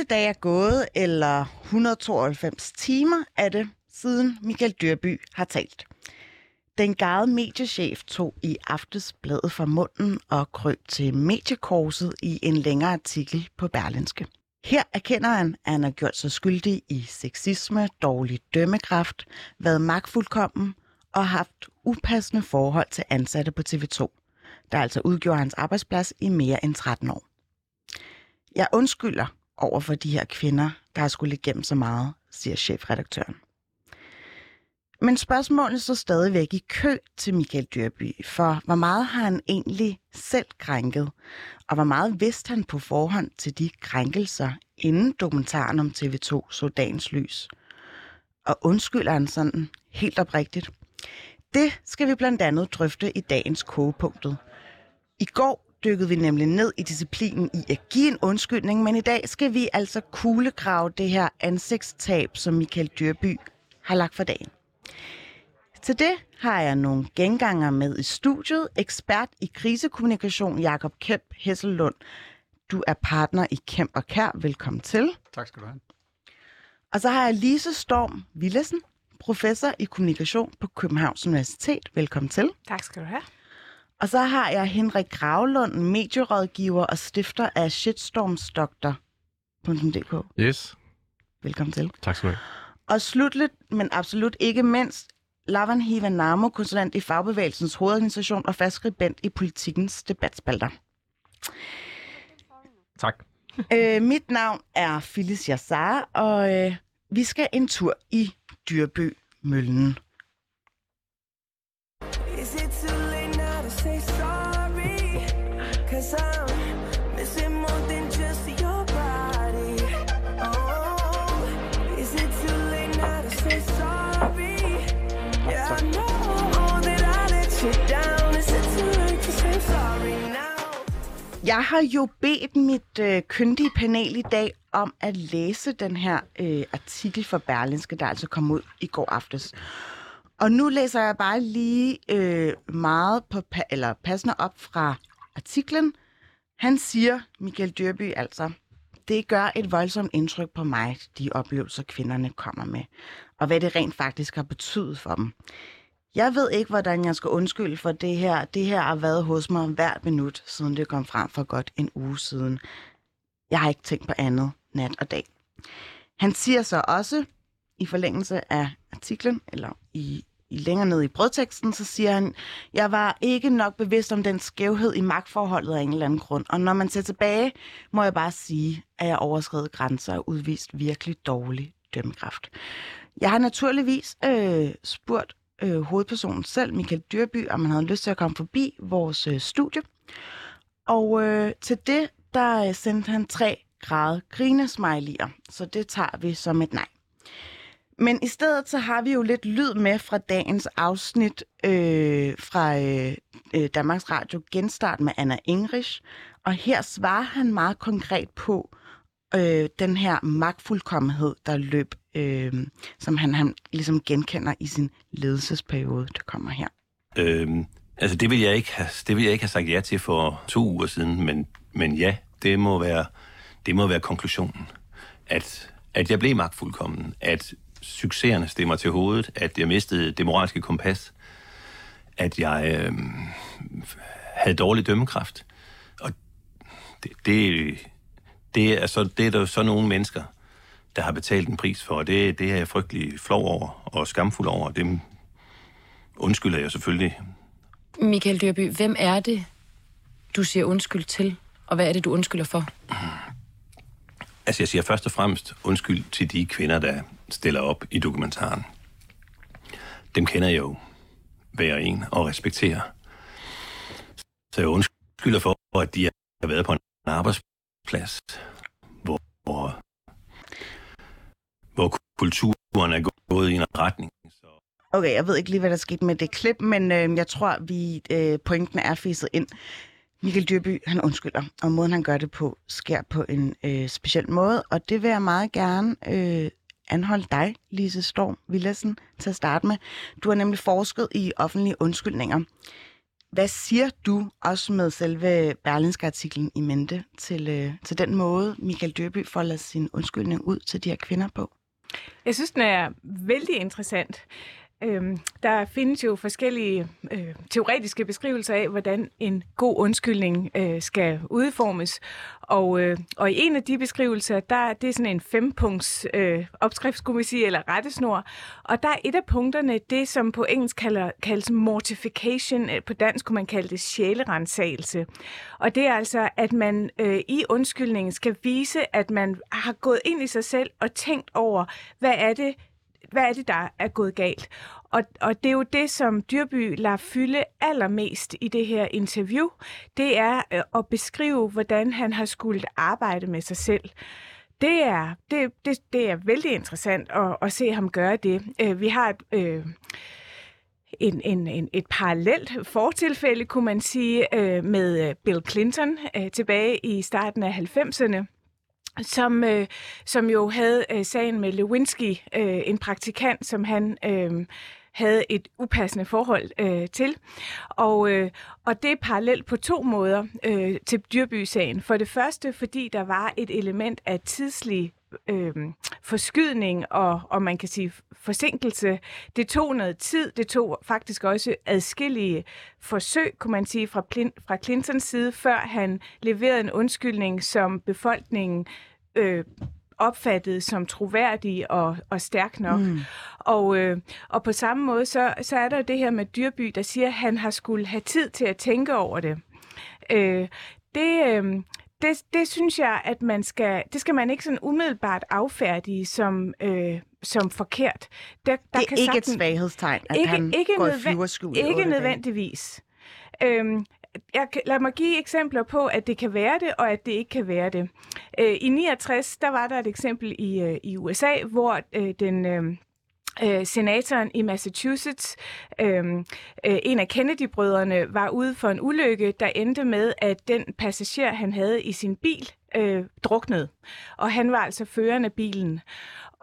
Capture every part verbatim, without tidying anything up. otte dage er gået, eller et hundrede og tooghalvfems timer er det, siden Michael Dyrby har talt. Den garede mediechef tog i aftes bladet fra munden og krøb til mediekorset i en længere artikel på Berlingske. Her erkender han, at han har gjort sig skyldig i sexisme, dårlig dømmekraft, været magtfuldkommen og haft upassende forhold til ansatte på T V to, der altså udgjorde hans arbejdsplads i mere end tretten år. Jeg undskylder over for de her kvinder, der har skulle igennem så meget, siger chefredaktøren. Men spørgsmålet står stadigvæk i kø til Michael Dyrby, for hvor meget har han egentlig selv krænket, og hvor meget vidste han på forhånd til de krænkelser, inden dokumentaren om T V to så dagens lys. Og undskylder han sådan helt oprigtigt? Det skal vi blandt andet drøfte i dagens kogepunktet. I går dykkede vi nemlig ned i disciplinen i at give en undskyldning, men i dag skal vi altså kuglegrave det her ansigtstab, som Michael Dyrby har lagt for dagen. Til det har jeg nogle genganger med i studiet, ekspert i krisekommunikation Jakob Kemp Hessellund. Du er partner i Kemp og Kær. Velkommen til. Tak skal du have. Og så har jeg Lise Storm Villadsen, professor i kommunikation på Københavns Universitet. Velkommen til. Tak skal du have. Og så har jeg Henrik Gravlund, medierådgiver og stifter af Shitstorms punktum d k. Yes. Velkommen til. Tak skal du have. Og slutligt, men absolut ikke mindst, Lavan Heevan Amo, konsulent i Fagbevægelsens hovedorganisation og fast skribent i Politikens debatspalter. Tak. Øh, mit navn er Phyllis Jassar, og øh, vi skal en tur i Dyrbymøllen. Jeg har jo bedt mit øh, kyndige panel i dag om at læse den her øh, artikel fra Berlingske, der altså kom ud i går aftes. Og nu læser jeg bare lige øh, meget på pa- eller passende op fra artiklen. Han siger, Michael Dyrby altså, det gør et voldsomt indtryk på mig, de oplevelser kvinderne kommer med, og hvad det rent faktisk har betydet for dem. Jeg ved ikke, hvordan jeg skal undskylde for det her. Det her har været hos mig hvert minut, siden det kom frem for godt en uge siden. Jeg har ikke tænkt på andet nat og dag. Han siger så også, i forlængelse af artiklen, eller i, i længere ned i brødteksten, så siger han, jeg var ikke nok bevidst om den skævhed i magtforholdet af en eller anden grund. Og når man ser tilbage, må jeg bare sige, at jeg overskred grænser og udvist virkelig dårlig dømmekraft. Jeg har naturligvis øh, spurgt, Øh, hovedpersonen selv, Michael Dyrby, og man havde lyst til at komme forbi vores øh, studie. Og øh, til det, der øh, sendte han tre grade grinesmiley'er, så det tager vi som et nej. Men i stedet så har vi jo lidt lyd med fra dagens afsnit øh, fra øh, Danmarks Radio Genstart med Anna Ingrich, og her svarer han meget konkret på øh, den her magtfuldkommenhed, der løb Øh, som han, han ligesom genkender i sin ledelsesperiode, der kommer her. Øhm, altså det vil jeg ikke have, det vil jeg ikke have sagt ja til for to uger siden, men men ja, det må være det må være konklusionen, at at jeg blev magtfuldkommen, at succeserne stemmer til hovedet, at jeg mistede det moralske kompas, at jeg øh, havde dårlig dømmekraft, og det det, det er så det er der så nogle mennesker, der har betalt en pris for, og det, det er jeg frygtelig flov over og skamfuld over, og det undskylder jeg selvfølgelig. Michael Dyrby, hvem er det, du siger undskyld til, og hvad er det, du undskylder for? Altså, jeg siger først og fremmest undskyld til de kvinder, der stiller op i dokumentaren. Dem kender jeg jo hver en og respekterer. Så jeg undskylder for, at de har været på en arbejdsplads, hvor... hvor hvor kulturen er gået i en retning. Så... Okay, jeg ved ikke lige, hvad der skete med det klip, men øh, jeg tror, vi øh, pointen er fisset ind. Michael Dyrby, han undskylder, og måden han gør det på, sker på en øh, speciel måde, og det vil jeg meget gerne øh, anholde dig, Lise Storm Villadsen, til at starte med. Du har nemlig forsket i offentlige undskyldninger. Hvad siger du også med selve Berlingske-artiklen i mente til, øh, til den måde, Michael Dyrby folder sin undskyldning ud til de her kvinder på? Jeg synes, den er vældig interessant. Øhm, der findes jo forskellige øh, teoretiske beskrivelser af, hvordan en god undskyldning øh, skal udformes. Og, øh, og i en af de beskrivelser, der det er sådan en fempunkts øh, opskrift, skulle man sige, eller rettesnor. Og der er et af punkterne, det som på engelsk kalder, kaldes mortification, på dansk kunne man kalde det sjælerensagelse. Og det er altså, at man øh, i undskyldningen skal vise, at man har gået ind i sig selv og tænkt over, hvad er det, Hvad er det, der er gået galt? Og, og det er jo det, som Dyrby lader fylde allermest i det her interview. Det er øh, at beskrive, hvordan han har skulle arbejde med sig selv. Det er, det, det, det er vældig interessant at, at se ham gøre det. Øh, vi har et... Øh En, en, en, et parallelt fortilfælde, kunne man sige, øh, med Bill Clinton øh, tilbage i starten af halvfemserne, som, øh, som jo havde øh, sagen med Lewinsky, øh, en praktikant, som han øh, havde et upassende forhold øh, til. Og, øh, og det er parallelt på to måder øh, til Dyrby-sagen. For det første, fordi der var et element af tidslig Øh, forskydning og, og man kan sige forsinkelse. Det tog noget tid. Det tog faktisk også adskillige forsøg, kunne man sige, fra, Plin- fra Clintons side, før han leverede en undskyldning, som befolkningen øh, opfattede som troværdig og, og stærk nok. Mm. Og, øh, og på samme måde, så, så er der jo det her med Dyrby, der siger, at han har skulle have tid til at tænke over det. Øh, det øh, Det, det synes jeg, at man skal, det skal man ikke sådan umiddelbart affærdige som, øh, som forkert. Der, der det er kan ikke sagt, et svaghedstegn, at ikke, han ikke går i flyverskjul. Ikke nødvendigvis. Øhm, jeg, lad mig give eksempler på, at det kan være det, og at det ikke kan være det. Øh, I niogtres, der var der et eksempel i, øh, i U S A, hvor øh, den... Øh, senatoren i Massachusetts, øh, en af Kennedy-brødrene, var ude for en ulykke, der endte med, at den passager, han havde i sin bil, øh, druknede. Og han var altså føreren af bilen.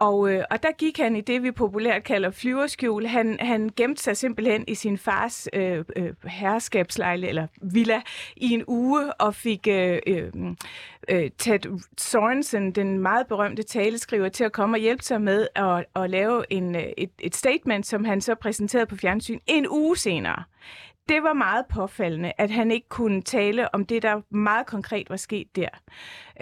Og, øh, og der gik han i det, vi populært kalder flyverskjul. Han, han gemte sig simpelthen i sin fars øh, herreskabslejlighed eller villa i en uge og fik øh, øh, Ted Sorensen, den meget berømte taleskriver, til at komme og hjælpe sig med at, at lave en, et, et statement, som han så præsenterede på fjernsyn en uge senere. Det var meget påfaldende, at han ikke kunne tale om det, der meget konkret var sket der.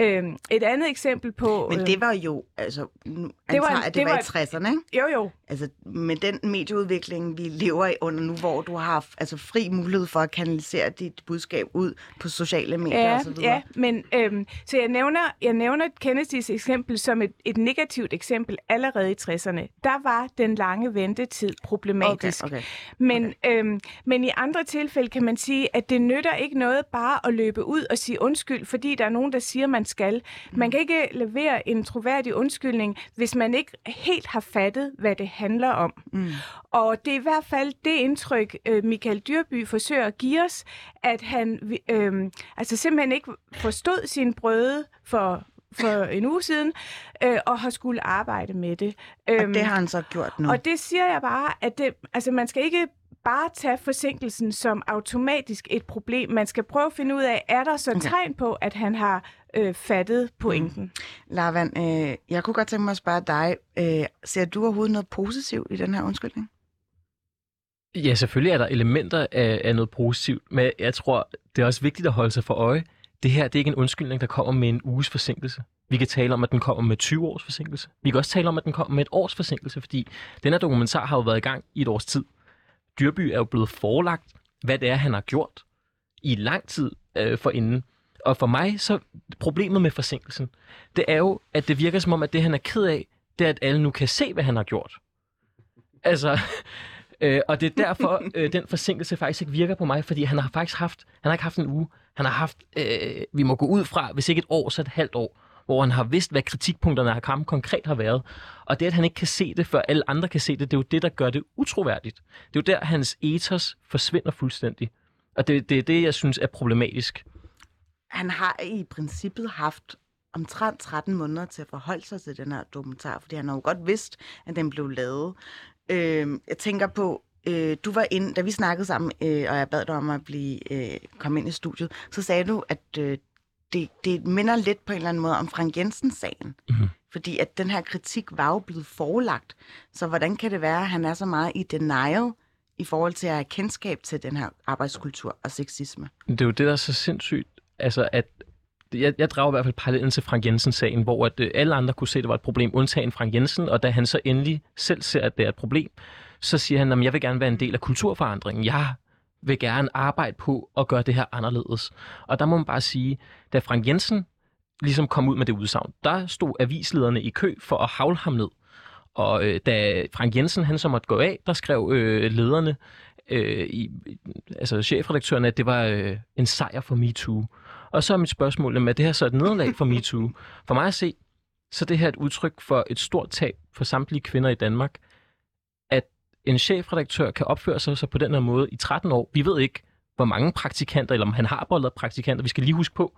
Øhm, et andet eksempel på... Men det var jo, altså, nu antager, det var, at det, det var, var i tresserne, ikke? Jo, jo. Altså, med den medieudvikling, vi lever i under nu, hvor du har altså, fri mulighed for at kanalisere dit budskab ud på sociale medier, ja, og så videre. Ja, men øhm, så jeg nævner, jeg nævner Kennedys eksempel som et, et negativt eksempel allerede i tresserne. Der var den lange ventetid problematisk. Okay, okay, okay. Men, øhm, men i andre tilfælde kan man sige, at det nytter ikke noget bare at løbe ud og sige undskyld, fordi der er nogen, der siger, man skal. Man kan ikke levere en troværdig undskyldning, hvis man ikke helt har fattet, hvad det handler om. Mm. Og det er i hvert fald det indtryk, Michael Dyrby forsøger at give os, at han øh, altså simpelthen ikke forstod sin brøde for, for en uge siden, øh, og har skulle arbejde med det. Og det har han så gjort nu. Og det siger jeg bare, at det, altså man skal ikke bare tage forsinkelsen som automatisk et problem. Man skal prøve at finde ud af, er der så okay. tegn på, at han har øh, fattet pointen? Mm. Lavan, øh, jeg kunne godt tænke mig at spørge dig. Øh, ser du overhovedet noget positivt i den her undskyldning? Ja, selvfølgelig er der elementer af, af noget positivt, men jeg tror, det er også vigtigt at holde sig for øje. Det her, det er ikke en undskyldning, der kommer med en uges forsinkelse. Vi kan tale om, at den kommer med tyve års forsinkelse. Vi kan også tale om, at den kommer med et års forsinkelse, fordi den her dokumentar har jo været i gang i et års tid. Dyrby er jo blevet forelagt, hvad det er, han har gjort i lang tid øh, forinden. Og for mig, så problemet med forsinkelsen, det er jo, at det virker som om, at det, han er ked af, det er, at alle nu kan se, hvad han har gjort. Altså, øh, og det er derfor, øh, den forsinkelse faktisk ikke virker på mig, fordi han har faktisk haft, han har ikke haft en uge, han har haft, øh, vi må gå ud fra, hvis ikke et år, så et halvt år, hvor han har vidst, hvad kritikpunkterne af ham konkret har været. Og det, at han ikke kan se det, før alle andre kan se det, det er jo det, der gør det utroværdigt. Det er jo der, hans ethos forsvinder fuldstændig. Og det, det er det, jeg synes er problematisk. Han har i princippet haft omtrent tretten måneder til at forholde sig til den her dokumentar, fordi han har jo godt vidst, at den blev lavet. Øh, jeg tænker på, øh, du var inde, da vi snakkede sammen, øh, og jeg bad dig om at blive, øh, komme ind i studiet, så sagde du, at øh, det, det minder lidt på en eller anden måde om Frank Jensen-sagen. Mm-hmm. Fordi at den her kritik var jo blevet forelagt. Så hvordan kan det være, at han er så meget i denial i forhold til at have kendskab til den her arbejdskultur og sexisme? Det er jo det, der er så sindssygt. Altså, at jeg, jeg drager i hvert fald parallellen til Frank Jensen-sagen, hvor at alle andre kunne se, at det var et problem, undtagen Frank Jensen. Og da han så endelig selv ser, at det er et problem, så siger han, at jeg vil gerne være en del af kulturforandringen. Jeg vil gerne arbejde på at gøre det her anderledes. Og der må man bare sige, da Frank Jensen ligesom kom ud med det udsagn, der stod avislederne i kø for at havle ham ned. Og øh, da Frank Jensen, han så måtte gå af, der skrev øh, lederne, øh, i, altså chefredaktørerne, at det var øh, en sejr for MeToo. Og så er mit spørgsmål, om det her så et nederlag for MeToo? For mig at se, så er det her et udtryk for et stort tab for samtlige kvinder i Danmark, at en chefredaktør kan opføre sig så på den her måde i tretten år. Vi ved ikke, hvor mange praktikanter, eller om han har boldet praktikanter. Vi skal lige huske på,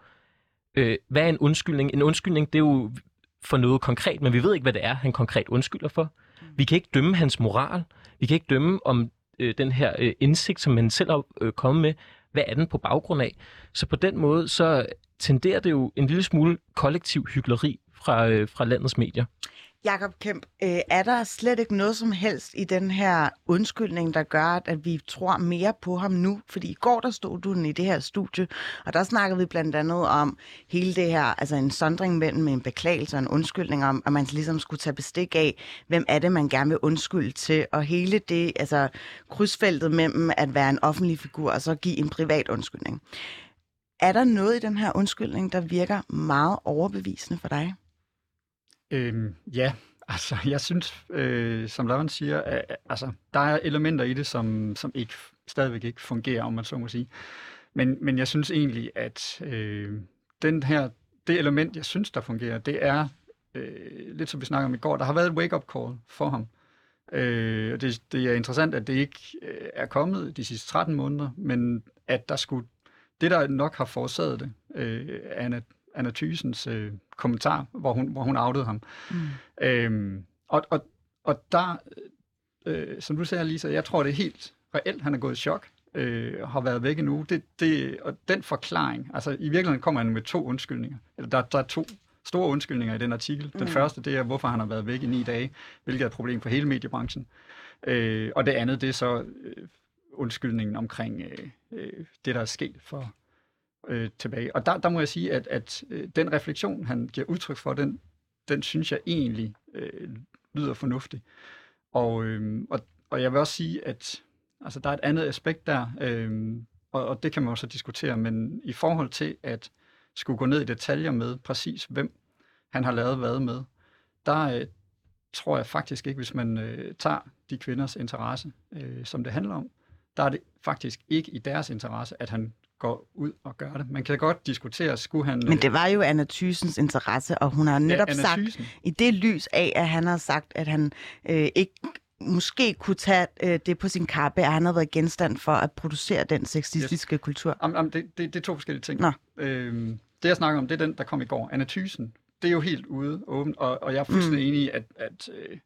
øh, hvad er en undskyldning? En undskyldning, det er jo for noget konkret, men vi ved ikke, hvad det er, han konkret undskylder for. Vi kan ikke dømme hans moral. Vi kan ikke dømme om øh, den her øh, indsigt, som han selv har øh, kommet med. Hvad er den på baggrund af? Så på den måde, så tenderer det jo en lille smule kollektiv hykleri fra, øh, fra landets medier. Jakob Kemp, øh, er der slet ikke noget som helst i den her undskyldning, der gør, at vi tror mere på ham nu? Fordi i går, der stod du i det her studie, og der snakkede vi blandt andet om hele det her, altså en sondring mellem en beklagelse og en undskyldning, om at man ligesom skulle tage bestik af, hvem er det, man gerne vil undskylde til, og hele det, altså krydsfeltet mellem at være en offentlig figur og så give en privat undskyldning. Er der noget i den her undskyldning, der virker meget overbevisende for dig? Øhm, ja, altså jeg synes, øh, som Lavan siger, at, altså, der er elementer i det, som, som ikke, stadigvæk ikke fungerer, om man så må sige. Men, men jeg synes egentlig, at øh, den her, det element, jeg synes, der fungerer, det er, øh, lidt som vi snakkede om i går, der har været et wake-up call for ham. Øh, og det, det er interessant, at det ikke øh, er kommet de sidste tretten måneder, men at der skulle, det der nok har forårsaget det, øh, er at Anna Thysens øh, kommentar, hvor hun, hvor hun outede ham. Mm. Øhm, og, og, og der, øh, som du sagde, Lisa, jeg tror, det er helt reelt, han er gået i chok, øh, og har været væk endnu. Det, det, og den forklaring, altså i virkeligheden kommer han med to undskyldninger. Eller der, der er to store undskyldninger i den artikel. Den mm. første, det er, hvorfor han har været væk i ni dage, hvilket er et problem for hele mediebranchen. Øh, og det andet, det er så øh, undskyldningen omkring øh, øh, det, der er sket for Øh, tilbage. Og der, der må jeg sige, at, at øh, den refleksion, han giver udtryk for, den, den synes jeg egentlig øh, lyder fornuftig. Og, øh, og, og jeg vil også sige, at altså, der er et andet aspekt der, øh, og, og det kan man også diskutere, men i forhold til at skulle gå ned i detaljer med præcis, hvem han har lavet hvad med, der øh, tror jeg faktisk ikke, hvis man øh, tager de kvinders interesse, øh, som det handler om, der er det faktisk ikke i deres interesse, at han går ud og gør det. Man kan godt diskutere, skulle han... Men det var jo Anna Thysens interesse, og hun har netop ja, sagt, i det lys af, at han har sagt, at han øh, ikke måske kunne tage øh, det på sin kappe, at han har været genstand for at producere den sexistiske yes. kultur. Am, am, det, det, det er to forskellige ting. Øhm, det, jeg snakker om, det er den, der kom i går. Anna Thysen, det er jo helt ude, åbent, og, og jeg er fuldstændig mm. enig i, at, at øh,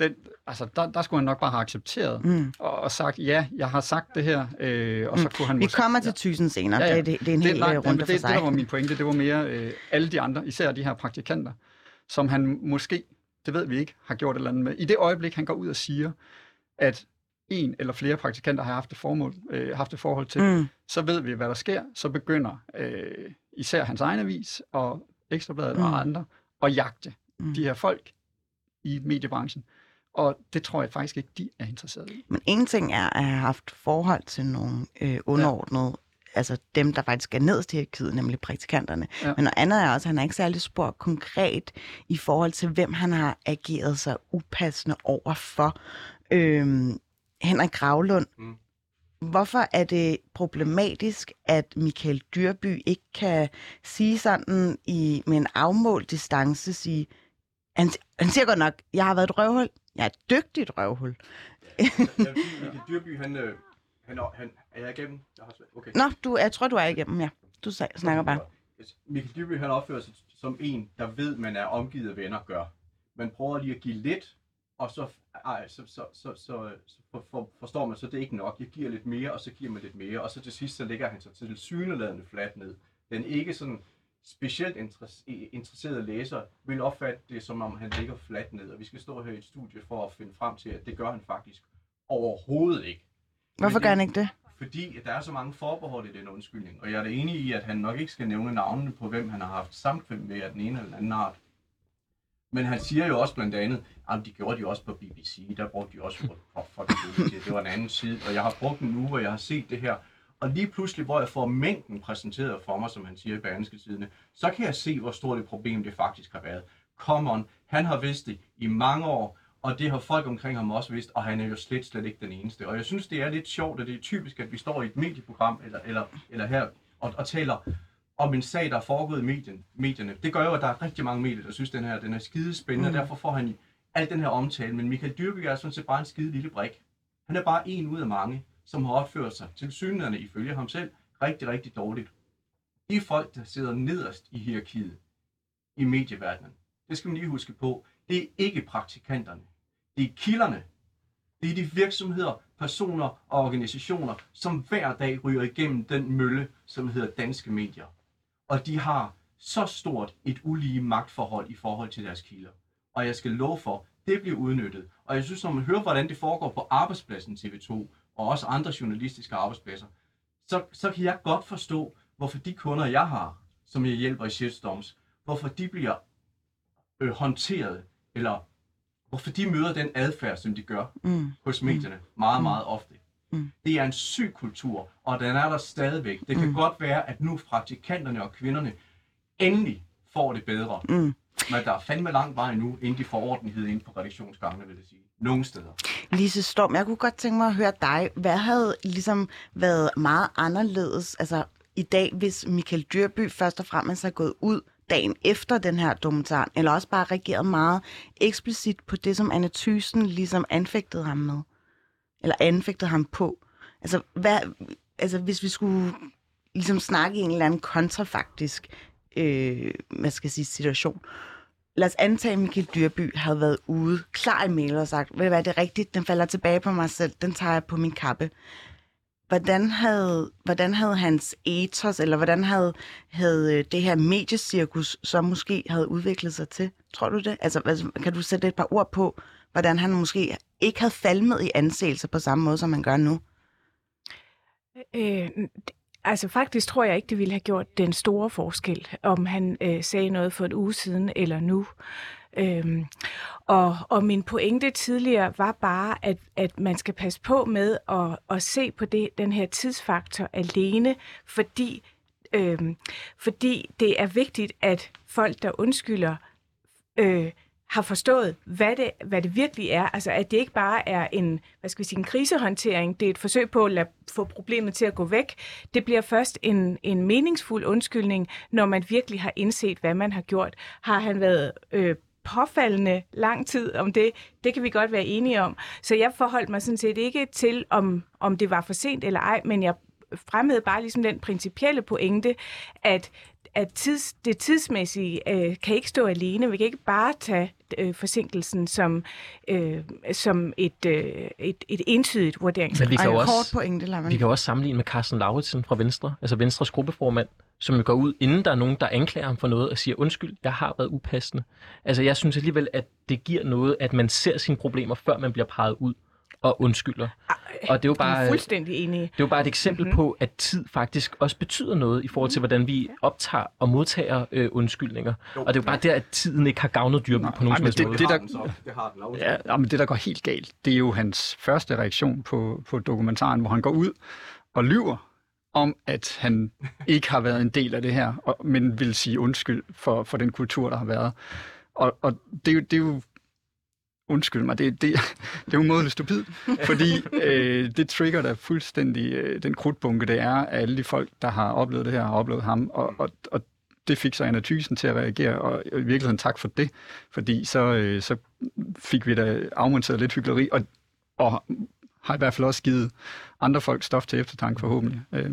den, altså, der, der skulle han nok bare have accepteret mm. og, og sagt, ja, jeg har sagt det her, øh, og så kunne han... Vi måske, kommer til ja. Thysen senere, ja, ja. Det, det, det er en det, hel nej, runde det, for sig. Det, der var min pointe, det var mere øh, alle de andre, især de her praktikanter, som han måske, det ved vi ikke, har gjort et eller andet med. I det øjeblik, han går ud og siger, at en eller flere praktikanter har haft et, formål, øh, haft et forhold til, mm. så ved vi, hvad der sker, så begynder øh, især hans egen avis og Ekstrabladet mm. og andre at jagte mm. de her folk i mediebranchen. Og det tror jeg faktisk ikke, de er interesserede i. Men en ting er at have haft forhold til nogle øh, underordnede, ja. altså dem, der faktisk er nederst i hierarkiet, nemlig praktikanterne. Ja. Men noget andet er også, at han er ikke særlig spor konkret i forhold til, hvem han har ageret sig upassende over for. Øhm, Henrik Gravlund, mm. hvorfor er det problematisk, at Michael Dyrby ikke kan sige sådan i, med en afmålt distance, sige, han, han siger godt nok, jeg har været et røvhul. Jeg er et dygtigt røvhul. Ja, jeg, jeg vil sige, at Dyrby, han, han, han, han... Er jeg igennem? Jeg har svært. Okay. Nå, du, jeg tror, du er igennem, ja. Du snakker bare. Michael Dyrby, han opfører sig som en, der ved, man er omgivet af venner gør. Man prøver lige at give lidt, og så, ej, så, så, så, så, så for, for, forstår man så, det er ikke nok. Jeg giver lidt mere, og så giver man lidt mere, og så til sidst, så lægger han sig til syneladende fladt ned. Den ikke sådan specielt interesserede læser vil opfatte det, som om han ligger fladt ned, og vi skal stå her i et studie for at finde frem til, at det gør han faktisk overhovedet ikke. Hvorfor gør han ikke det? Fordi der er så mange forbehold i den undskyldning, og jeg er da enig i, at han nok ikke skal nævne navnene på, hvem han har haft samkvem med af den ene eller den anden art. Men han siger jo også blandt andet, at de gjorde de også på B B C, der brugte de også for, for det, det var en anden side, og jeg har brugt den nu, og jeg har set det her. Og lige pludselig, hvor jeg får mængden præsenteret for mig, som han siger i Berlingske Tidende, så kan jeg se, hvor stort et problem det faktisk har været. Come on, han har vidst det i mange år, og det har folk omkring ham også vidst, og han er jo slet, slet ikke den eneste. Og jeg synes, det er lidt sjovt, at det er typisk, at vi står i et medieprogram eller, eller, eller her og, og taler om en sag, der er foregået i medien, medierne. Det gør jo, at der er rigtig mange medier, der synes, den her den er skidespændende, mm. og derfor får han al den her omtale. Men Michael Dyrby er sådan set bare en skide lille brik. Han er bare en ud af mange, som har opført sig tilsyneladende ifølge ham selv rigtig, rigtig dårligt. De folk, der sidder nederst i hierarkiet i medieverdenen, det skal man lige huske på, det er ikke praktikanterne. Det er kilderne. Det er de virksomheder, personer og organisationer, som hver dag ryger igennem den mølle, som hedder danske medier. Og de har så stort et ulige magtforhold i forhold til deres kilder. Og jeg skal love for, det bliver udnyttet. Og jeg synes, når man hører, hvordan det foregår på arbejdspladsen T V to, og også andre journalistiske arbejdspladser, så, så kan jeg godt forstå, hvorfor de kunder, jeg har, som jeg hjælper i Shitstorms, hvorfor de bliver øh, håndteret, eller hvorfor de møder den adfærd, som de gør mm. hos medierne meget, meget ofte. Mm. Det er en syg kultur, og den er der stadigvæk. Det kan mm. godt være, at nu praktikanterne og kvinderne endelig får det bedre. Mm. Men der er fandme lang vej nu, inden de får ordentlighed inde på redaktionsgangene, vil jeg sige. Nogle steder. Lise Storm, jeg kunne godt tænke mig at høre dig. Hvad havde ligesom været meget anderledes altså, i dag, hvis Michael Dyrby først og fremmest havde gået ud dagen efter den her dokumentar, eller også bare reageret meget eksplicit på det, som Anna Thysen ligesom anfægtede ham med? Eller anfægtede ham på? Altså, hvad, altså hvis vi skulle ligesom snakke i en eller anden kontrafaktisk øh, hvad skal jeg sige, situation. Lad os antage, at Michael Dyrby havde været ude, klar i mailet og sagt, vil det være det rigtigt, den falder tilbage på mig selv, den tager jeg på min kappe. Hvordan havde, hvordan havde hans ethos, eller hvordan havde, havde det her mediecirkus, som måske havde udviklet sig til? Tror du det? Altså, kan du sætte et par ord på, hvordan han måske ikke havde falmet i anseelse på samme måde, som han gør nu? Øh... Altså faktisk tror jeg ikke, det ville have gjort den store forskel, om han øh, sagde noget for en uge siden eller nu. Øhm, og, og min pointe tidligere var bare, at, at man skal passe på med at, at se på det, den her tidsfaktor alene, fordi, øhm, fordi det er vigtigt, at folk, der undskylder, øh, har forstået, hvad det, hvad det virkelig er. Altså, at det ikke bare er en, hvad skal vi sige, en krisehåndtering, det er et forsøg på at lade, få problemet til at gå væk. Det bliver først en, en meningsfuld undskyldning, når man virkelig har indset, hvad man har gjort. Har han været øh, påfaldende lang tid om det? Det kan vi godt være enige om. Så jeg forholdt mig sådan set ikke til, om, om det var for sent eller ej, men jeg fremhævede bare ligesom den principielle pointe, at at tids, det tidsmæssige øh, kan ikke stå alene. Vi kan ikke bare tage øh, forsinkelsen som, øh, som et, øh, et, et entydigt vurderings- og en hård pointe, lader man. Vi kan også sammenligne med Carsten Lauritsen fra Venstre, altså Venstres gruppeformand, som jo går ud, inden der er nogen, der anklager ham for noget, og siger, undskyld, jeg har været upassende. Altså jeg synes alligevel, at det giver noget, at man ser sine problemer, før man bliver peget ud og undskylder. Og det er jo bare, fuldstændig enige. Det er jo bare et eksempel mm-hmm. på, at tid faktisk også betyder noget i forhold til, hvordan vi optager og modtager øh, undskyldninger. Jo. Og det er jo bare der, at tiden ikke har gavnet Dyrby på nogen måde. Det, det, der, det har den også. Ja, men det, der går helt galt, det er jo hans første reaktion på, på dokumentaren, hvor han går ud og lyver om, at han ikke har været en del af det her, og, men vil sige undskyld for, for den kultur, der har været. Og, og det, det er jo undskyld mig, det, det, det er umådeligt stupid, fordi øh, det trigger da fuldstændig øh, den krudtbunke, det er, af alle de folk, der har oplevet det her, har oplevet ham, og, og, og det fik så Anna Thysen til at reagere, og i virkeligheden tak for det, fordi så, øh, så fik vi da afmonteret lidt hykleri, og, og har i hvert fald også givet andre folk stof til eftertanke forhåbentlig. Øh.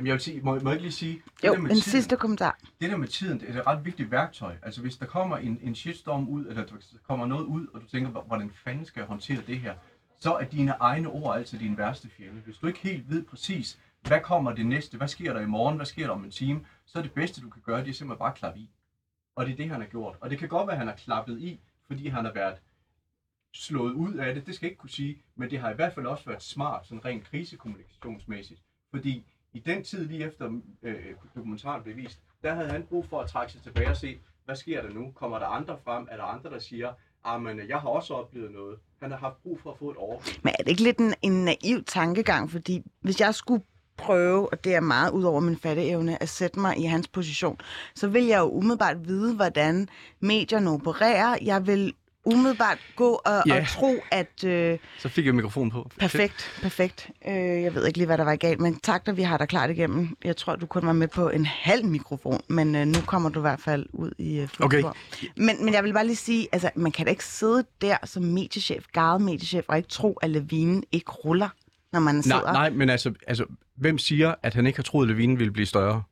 Jamen jeg vil sige, må, må jeg ikke lige sige... Jo, en tiden, sidste kommentar. Det der med tiden, det er et ret vigtigt værktøj. Altså hvis der kommer en, en shitstorm ud, eller der kommer noget ud, og du tænker, hvordan fanden skal jeg håndtere det her, så er dine egne ord altså din værste fjende. Hvis du ikke helt ved præcis, hvad kommer det næste, hvad sker der i morgen, hvad sker der om en time, så er det bedste, du kan gøre, det er simpelthen bare at klappe i. Og det er det, han har gjort. Og det kan godt være, at han har klappet i, fordi han har været slået ud af det. Det skal jeg ikke kunne sige, men det har i hvert fald også været smart, sådan rent krisekommunikationsmæssigt. Fordi i den tid lige efter øh, dokumentaren blev vist, der havde han brug for at trække sig tilbage og se, hvad sker der nu? Kommer der andre frem? Er der andre, der siger, ah, men jeg har også oplevet noget? Han har haft brug for at få et overblik. Men er det ikke lidt en, en naiv tankegang? Fordi hvis jeg skulle prøve, og det er meget ud over min fatteevne, at sætte mig i hans position, så vil jeg jo umiddelbart vide, hvordan medierne opererer. Jeg vil umiddelbart gå og, yeah. og tro, at... Øh, så fik jeg mikrofonen på. Perfekt, perfekt. Øh, jeg ved ikke lige, hvad der var galt, men tak, da vi har dig klart igennem. Jeg tror, du kun var med på en halv mikrofon, men øh, nu kommer du i hvert fald ud i... Øh, okay. Men, men jeg vil bare lige sige, altså, man kan da ikke sidde der som mediechef, garvet mediechef, og ikke tro, at lavinen ikke ruller, når man sidder... Nej, nej men altså, altså, hvem siger, at han ikke har troet, at lavinen ville blive større?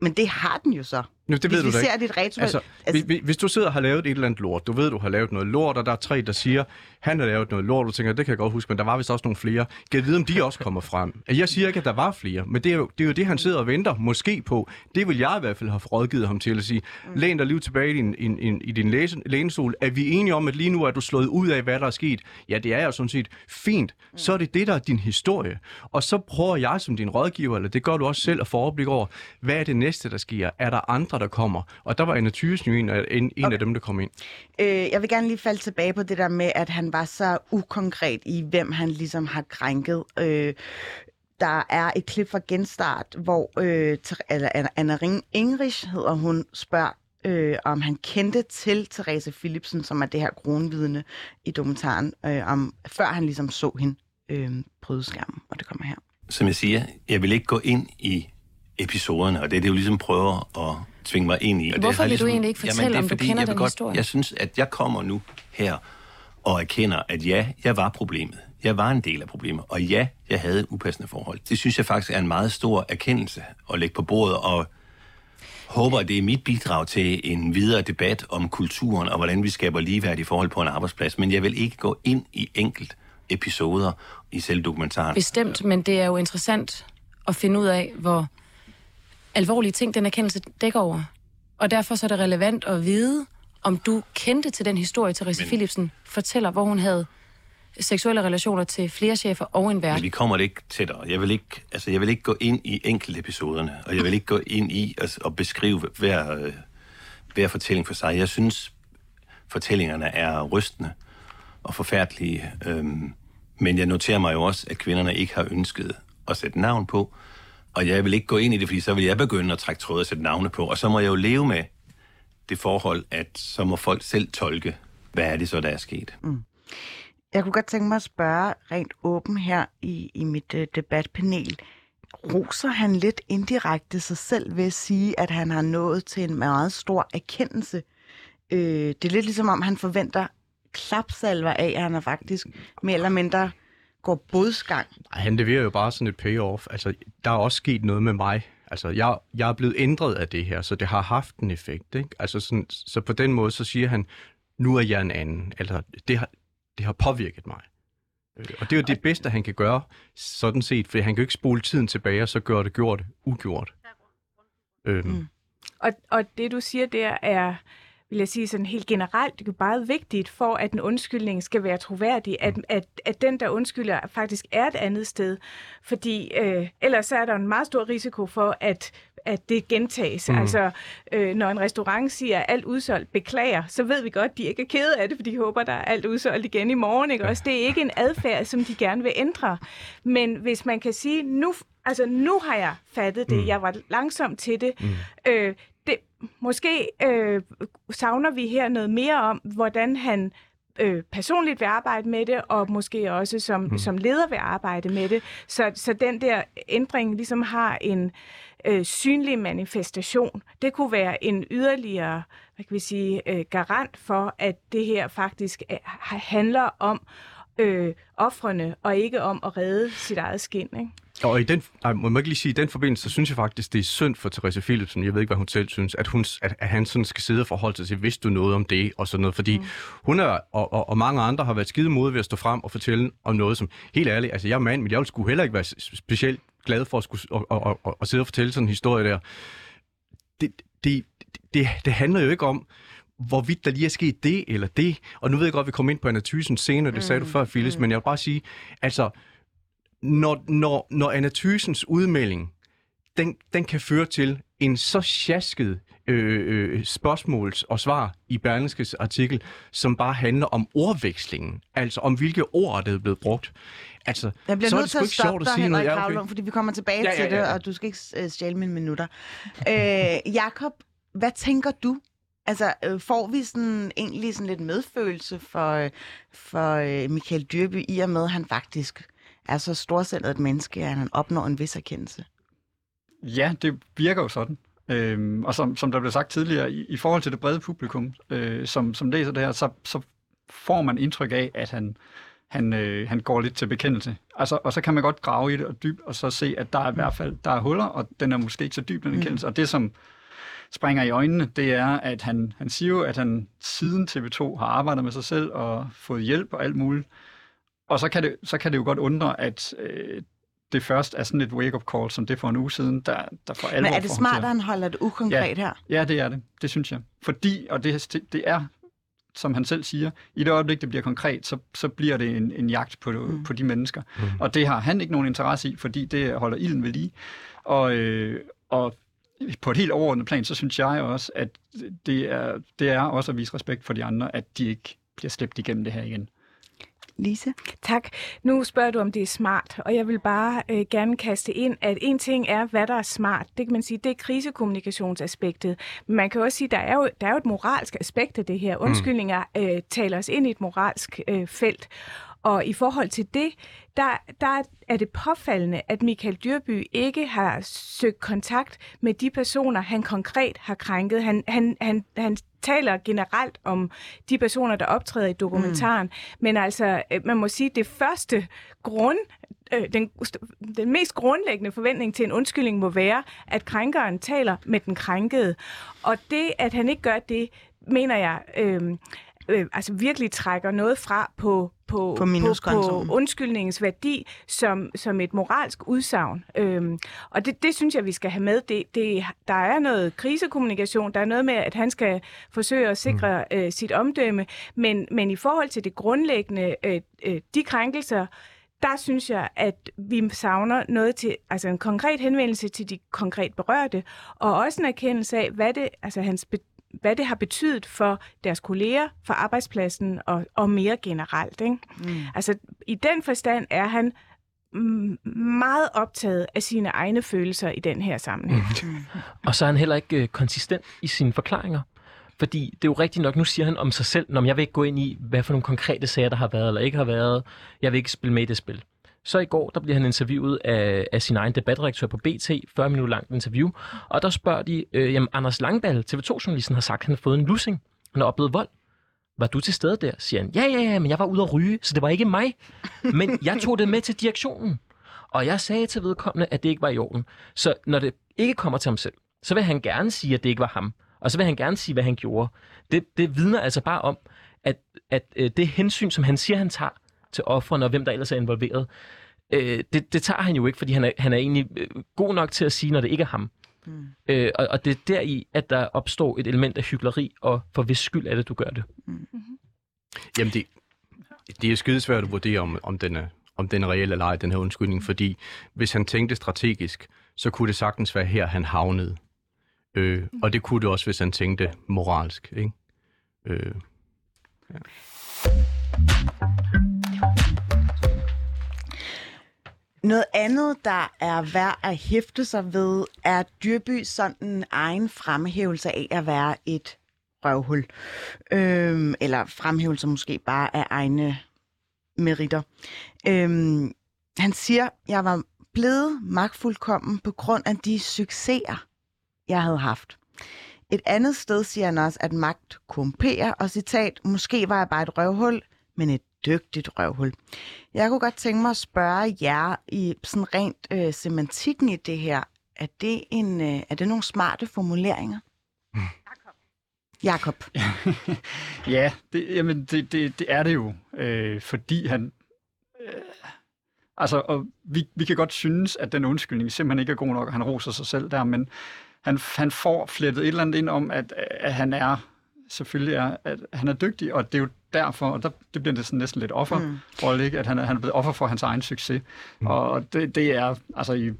Men det har den jo så. Nu, det ved hvis du ser dit ritual... Altså, altså... Hvis, hvis du sidder og har lavet et eller andet lort, du ved, du har lavet noget lort, og der er tre, der siger, han har lavet noget lort, du tænker, det kan jeg godt huske, men der var vist også nogle flere. Kan jeg vide, om de også kommer frem? Jeg siger ikke, at der var flere, men det er jo det, er jo det han sidder og venter måske på. Det vil jeg i hvert fald have rådgivet ham til at sige, læn dig lige tilbage i din, in, in, i din læse, lænestol. Er vi enige om, at lige nu er du slået ud af, hvad der er sket? Ja, det er jo sådan set fint. Så er det det, der er din historie. Og så prøver jeg som din rådgiver, eller det gør du også selv, at få overblik over, hvad er det næste, der sker? Er der andre, der kommer. Og der var Anna Thysen en, en okay. af dem, der kom ind. Øh, jeg vil gerne lige falde tilbage på det der med, at han var så ukonkret i, hvem han ligesom har krænket. Øh, der er et klip fra Genstart, hvor øh, eller Anna Ingrich hedder hun, spørger, øh, om han kendte til Therese Philipsen, som er det her kronvidne i dokumentaren, øh, om, før han ligesom så hende øh, bryde skærmen. Og det kommer her. Som jeg siger, jeg vil ikke gå ind i episoderne, og det er det, jeg ligesom prøver at tvinge mig ind i. Hvorfor det vil ligesom, du egentlig ikke fortælle, jamen, det er, om du kender den godt, historie? Jeg synes, at jeg kommer nu her og erkender, at ja, jeg var problemet. Jeg var en del af problemet, og ja, jeg havde upassende forhold. Det synes jeg faktisk er en meget stor erkendelse at lægge på bordet, og håber, at det er mit bidrag til en videre debat om kulturen, og hvordan vi skaber ligeværdige forhold på en arbejdsplads. Men jeg vil ikke gå ind i enkelt episoder i selve dokumentaren. Bestemt, men det er jo interessant at finde ud af, hvor alvorlige ting, den erkendelse dækker over. Og derfor så er det relevant at vide, om du kendte til den historie, Therese men, Philipsen fortæller, hvor hun havde seksuelle relationer til flere chefer og en vært. Men vi kommer det ikke tættere. Jeg vil ikke, altså, jeg vil ikke gå ind i enkeltepisoderne, og jeg vil ikke gå ind i at, at beskrive hver, hver fortælling for sig. Jeg synes, fortællingerne er rystende og forfærdelige, øhm, men jeg noterer mig jo også, at kvinderne ikke har ønsket at sætte navn på. Og jeg vil ikke gå ind i det, fordi så vil jeg begynde at trække tråde og sætte navne på. Og så må jeg jo leve med det forhold, at så må folk selv tolke, hvad er det så, der er sket. Mm. Jeg kunne godt tænke mig at spørge rent åben her i, i mit øh, debatpanel. Roser han lidt indirekte sig selv ved at sige, at han har nået til en meget stor erkendelse? Øh, det er lidt ligesom om, han forventer klapsalver af, at han er faktisk mere eller mindre... går bodsgang. Han leverer jo bare sådan et payoff. Altså, der er også sket noget med mig. Altså, jeg, jeg er blevet ændret af det her, så det har haft en effekt. Ikke? Altså, sådan, så på den måde, så siger han, nu er jeg en anden. Altså, det har, det har påvirket mig. Og det er jo det bedste, han kan gøre, sådan set, for han kan jo ikke spole tiden tilbage, og så gøre det gjort, ugjort. Mm. Øhm. Og, og det, du siger der, er... vil jeg sige sådan helt generelt, det er jo meget vigtigt for, at en undskyldning skal være troværdig, at, at, at den, der undskylder, faktisk er et andet sted. Fordi øh, ellers så er der en meget stor risiko for, at, at det gentages. Mm. Altså, øh, når en restaurant siger, alt udsolgt, beklager, så ved vi godt, de ikke er kede af det, for de håber, der er alt udsolgt igen i morgen. Ikke? Også, det er ikke en adfærd, som de gerne vil ændre. Men hvis man kan sige, nu, altså, nu har jeg fattet det, mm. jeg var langsom til det, mm. øh, Det, måske øh, savner vi her noget mere om, hvordan han øh, personligt vil arbejde med det, og måske også som, mm. som leder vil arbejde med det. Så, så den der ændring ligesom har en øh, synlig manifestation. Det kunne være en yderligere, hvad kan vi sige, øh, garant for, at det her faktisk er, handler om øh, ofrene, og ikke om at redde sit eget skin, ikke? Og i den, nej, må man ikke lige sige, i den forbindelse, så synes jeg faktisk, det er synd for Therese Philipsen, jeg ved ikke, hvad hun selv synes, at, hun, at, at han sådan skal sidde og forholde sig til, vidste du noget om det, og sådan noget, fordi mm. hun er, og, og, og mange andre har været skide modige ved at stå frem og fortælle om noget, som, helt ærligt, altså jeg er mand, men jeg ville sgu heller ikke være specielt glad for at, skulle, og, og, og, at sidde og fortælle sådan en historie der. Det, det, det, det handler jo ikke om, hvorvidt der lige er sket det eller det, og nu ved jeg godt, at vi kommer ind på Anna Thysen senere, det sagde mm. du før, Phyllis, mm. men jeg vil bare sige, altså, Når, når, når Anna Thysens udmelding, den, den kan føre til en så sjasket øh, spørgsmåls- og svar i Berlingskes artikel, som bare handler om ordvekslingen, altså om hvilke ord, der er blevet brugt. Altså, jeg bliver nødt til at stoppe dig, Henrik Gravlund, fordi vi kommer tilbage ja, ja, ja. til det, og du skal ikke stjæle mine minutter. Øh, Jakob, hvad tænker du? Altså, får vi sådan, egentlig sådan lidt medfølelse for, for Michael Dyrby, i og med, at han faktisk er så storsindet et menneske, at han opnår en vis erkendelse? Ja, det virker jo sådan. Øhm, og som, som der blev sagt tidligere, i, i forhold til det brede publikum, øh, som, som læser det her, så, så får man indtryk af, at han, han, øh, han går lidt til bekendelse. Altså, og så kan man godt grave i det og dybt, og så se, at der er i hvert fald der er huller, og den er måske ikke så dyb, den erkendelse. Mm. Og det, som springer i øjnene, det er, at han, han siger jo, at han siden T V to har arbejdet med sig selv og fået hjælp og alt muligt. Og så kan, det, så kan det jo godt undre, at øh, det først er sådan et wake-up call, som det for en uge siden, der, der for alvor... Men er det smart, at han holder det ukonkret ja, her? Ja, det er det. Det synes jeg. Fordi, og det, det er, som han selv siger, i det øjeblik, det bliver konkret, så, så bliver det en, en jagt på, mm. på de mennesker. Mm. Og det har han ikke nogen interesse i, fordi det holder ilden ved lige. Og, øh, og på et helt overordnet plan, så synes jeg også, at det er, det er også at vise respekt for de andre, at de ikke bliver slæbt igennem det her igen. Lise? Tak. Nu spørger du, om det er smart, og jeg vil bare øh, gerne kaste ind, at en ting er, hvad der er smart. Det kan man sige, det er krisekommunikationsaspektet. Men man kan også sige, der er jo, der er jo et moralsk aspekt af det her. Undskyldninger øh, taler os ind i et moralsk øh, felt. Og i forhold til det, der, der er det påfaldende, at Michael Dyrby ikke har søgt kontakt med de personer, han konkret har krænket. Han, han, han, han taler generelt om de personer, der optræder i dokumentaren. Mm. Men altså, man må sige, det første grund, øh, den, den mest grundlæggende forventning til en undskyldning må være, at krænkeren taler med den krænkede. Og det, at han ikke gør det, mener jeg... Øh, Øh, altså virkelig trækker noget fra på, på, på, på undskyldningens værdi som, som et moralsk udsagn. Øhm, og det, det synes jeg, vi skal have med. Det, det, der er noget krisekommunikation, der er noget med, at han skal forsøge at sikre mm. øh, sit omdømme, men, men i forhold til det grundlæggende, øh, øh, de krænkelser, der synes jeg, at vi savner noget til, altså en konkret henvendelse til de konkret berørte, og også en erkendelse af, hvad det, altså hans be- hvad det har betydet for deres kolleger, for arbejdspladsen og, og mere generelt. Ikke? Mm. Altså, i den forstand er han meget optaget af sine egne følelser i den her sammenhæng. Mm. Mm. Og så er han heller ikke øh, konsistent i sine forklaringer. Fordi det er jo rigtigt nok, nu siger han om sig selv, om jeg vil ikke gå ind i, hvad for nogle konkrete sager, der har været eller ikke har været. Jeg vil ikke spille med i det spil. Så i går, der bliver han interviewet af, af sin egen debatredaktør på B T, fyrre minutter langt interview, og der spørger de, øh, jamen Anders Langballe, T V to-journalisten, har sagt, at han har fået en lussing, han har oplevet vold. Var du til stede der? Siger han, ja, ja, ja, men jeg var ude at ryge, så det var ikke mig, men jeg tog det med til direktionen, og jeg sagde til vedkommende, at det ikke var i orden. Så når det ikke kommer til ham selv, så vil han gerne sige, at det ikke var ham, og så vil han gerne sige, hvad han gjorde. Det, det vidner altså bare om, at, at øh, det hensyn, som han siger, han tager, til offeren og hvem der ellers er involveret. Øh, det, det tager han jo ikke, fordi han er, han er egentlig god nok til at sige, når det ikke er ham. Mm. Øh, og, og det er deri, at der opstår et element af hykleri, og for hvis skyld er det, du gør det. Mm-hmm. Jamen, det, det er skidesvært at vurdere, om, om, den er, om den er reel eller ej, den her undskyldning, fordi hvis han tænkte strategisk, så kunne det sagtens være her, han havnede. Øh, mm. Og det kunne det også, hvis han tænkte moralsk. Ikke? Øh, ja. Noget andet, der er værd at hæfte sig ved, er Dyrby sådan egen fremhævelse af at være et røvhul. Øhm, eller fremhævelse måske bare af egne meritter. Øhm, han siger, jeg var blevet magtfuldkommen på grund af de succeser, jeg havde haft. Et andet sted siger han også, at magt korrumperer, og citat, måske var jeg bare et røvhul, men et dygtigt røvhul. Jeg kunne godt tænke mig at spørge jer i sådan rent øh, semantikken i det her. Er det, en, øh, er det nogle smarte formuleringer? Jakob. Ja, det, jamen det, det, det er det jo, øh, fordi han... Øh, altså, og vi, vi kan godt synes, at den undskyldning simpelthen ikke er god nok, han roser sig selv der, men han, han får flettet et eller andet ind om, at, at han er, selvfølgelig er, at han er dygtig, og det er jo derfor, og der, det bliver det sådan næsten lidt offerrolle, mm. ikke? At han, han er blevet offer for hans egen succes, mm. og det, det er, altså i...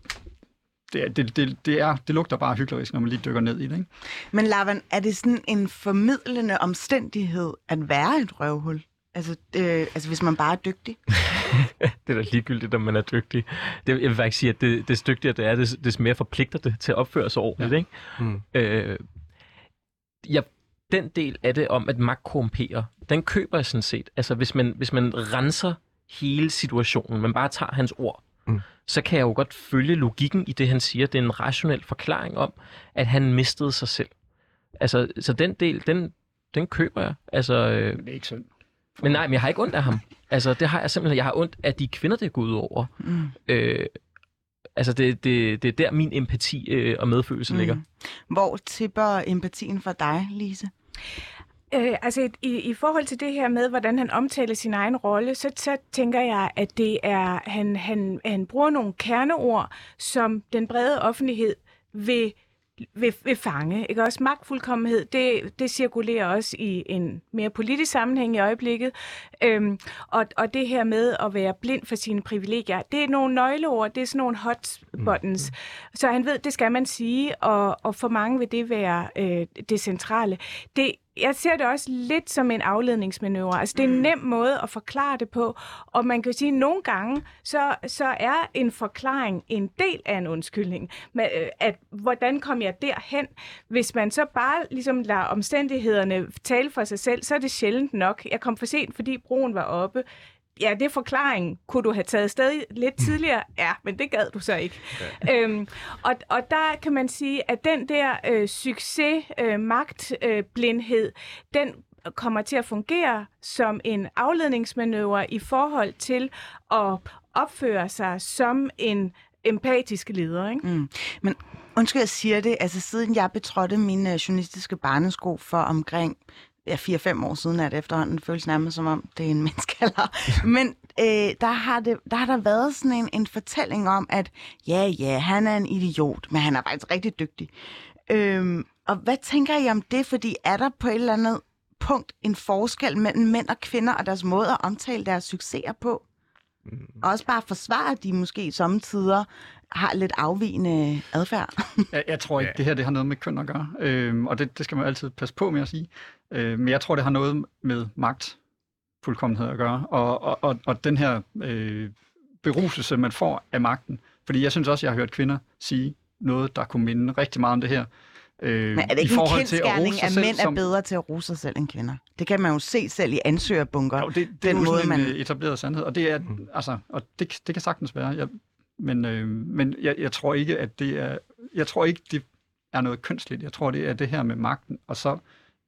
Det, det, det, det, er, det lugter bare hyklerisk, når man lige dykker ned i det, ikke? Men Lavan, er det sådan en formidlende omstændighed at være et røvhul? Altså, øh, altså hvis man bare er dygtig? Det er da ligegyldigt, om man er dygtig. Det, jeg vil faktisk sige, at det, des dygtigere det er, des, des mere forpligter det til at opføre sig ordentligt, ja. Ikke? Mm. Øh, jeg, den del af det om, at magt korrumperer, den køber jeg sådan set. Altså, hvis man, hvis man renser hele situationen, man bare tager hans ord, Mm. så kan jeg jo godt følge logikken i det, han siger. Det er en rationel forklaring om, at han mistede sig selv. Altså, så den del, den, den køber jeg. Altså, øh... Det er ikke synd. Men nej, men jeg har ikke ondt af ham. Altså, det har jeg simpelthen. Jeg har ondt af de kvinder, det er gået ud over. Mm. Øh, altså, det, det, det er der min empati øh, og medfølelse mm. ligger. Hvor tipper empatien for dig, Lise? Øh, altså i, i forhold til det her med, hvordan han omtaler sin egen rolle, så, så tænker jeg, at det er, han, han, han bruger nogle kerneord, som den brede offentlighed vil, vil, vil fange. Ikke? Også magtfuldkommenhed, det, det cirkulerer også i en mere politisk sammenhæng i øjeblikket. Øhm, og, og det her med at være blind for sine privilegier, det er nogle nøgleord, det er sådan nogle hotbuttons. Mm. Så han ved, det skal man sige, og, og for mange vil det være øh, det centrale. Det Jeg ser det også lidt som en afledningsmanøvre. Altså, det er en nem måde at forklare det på. Og man kan jo sige, at nogle gange, så, så er en forklaring en del af en undskyldning. Men, at, hvordan kom jeg derhen? Hvis man så bare ligesom lader omstændighederne tale for sig selv, så er det sjældent nok. Jeg kom for sent, fordi broen var oppe. Ja, det er forklaringen. Kunne du have taget sted lidt tidligere? Ja, men det gad du så ikke. Ja. Øhm, og, og der kan man sige, at den der øh, succes-magtblindhed, øh, den kommer til at fungere som en afledningsmanøvre i forhold til at opføre sig som en empatisk leder. Ikke? Mm. Men undskyld, jeg siger det. Altså, siden jeg betrådte mine journalistiske barnesko for omkring... Ja, fire-fem år siden er det efterhånden. Det føles nærmest som om, det er en menneskealder. Men øh, der, har det, der har der været sådan en, en fortælling om, at ja, ja, han er en idiot, men han er faktisk rigtig dygtig. Øhm, og hvad tænker I om det? Fordi er der på et eller andet punkt en forskel mellem mænd og kvinder og deres måde at omtale deres succeser på? Og også bare forsvare, at de måske sommetider har lidt afvigende adfærd. jeg, jeg tror ikke, det her det har noget med køn at gøre, øhm, og det, det skal man altid passe på med at sige. Øh, men jeg tror, det har noget med magtfuldkommenhed at gøre, og, og, og, og den her øh, beruselse, man får af magten. Fordi jeg synes også, jeg har hørt kvinder sige noget, der kunne minde rigtig meget om det her. Øh, men er det ikke en kendsgerning, at, at selv, mænd er som... bedre til at rose sig selv end kvinder? Det kan man jo se selv i ansøgerbunker. Jo, det, det den er jo sådan måde, en man... etableret sandhed, og det er mm. altså, og det, det kan sagtens være. Jeg, men øh, men jeg, jeg tror ikke, at det er, jeg tror ikke, det er noget kønsligt. Jeg tror, det er det her med magten, og så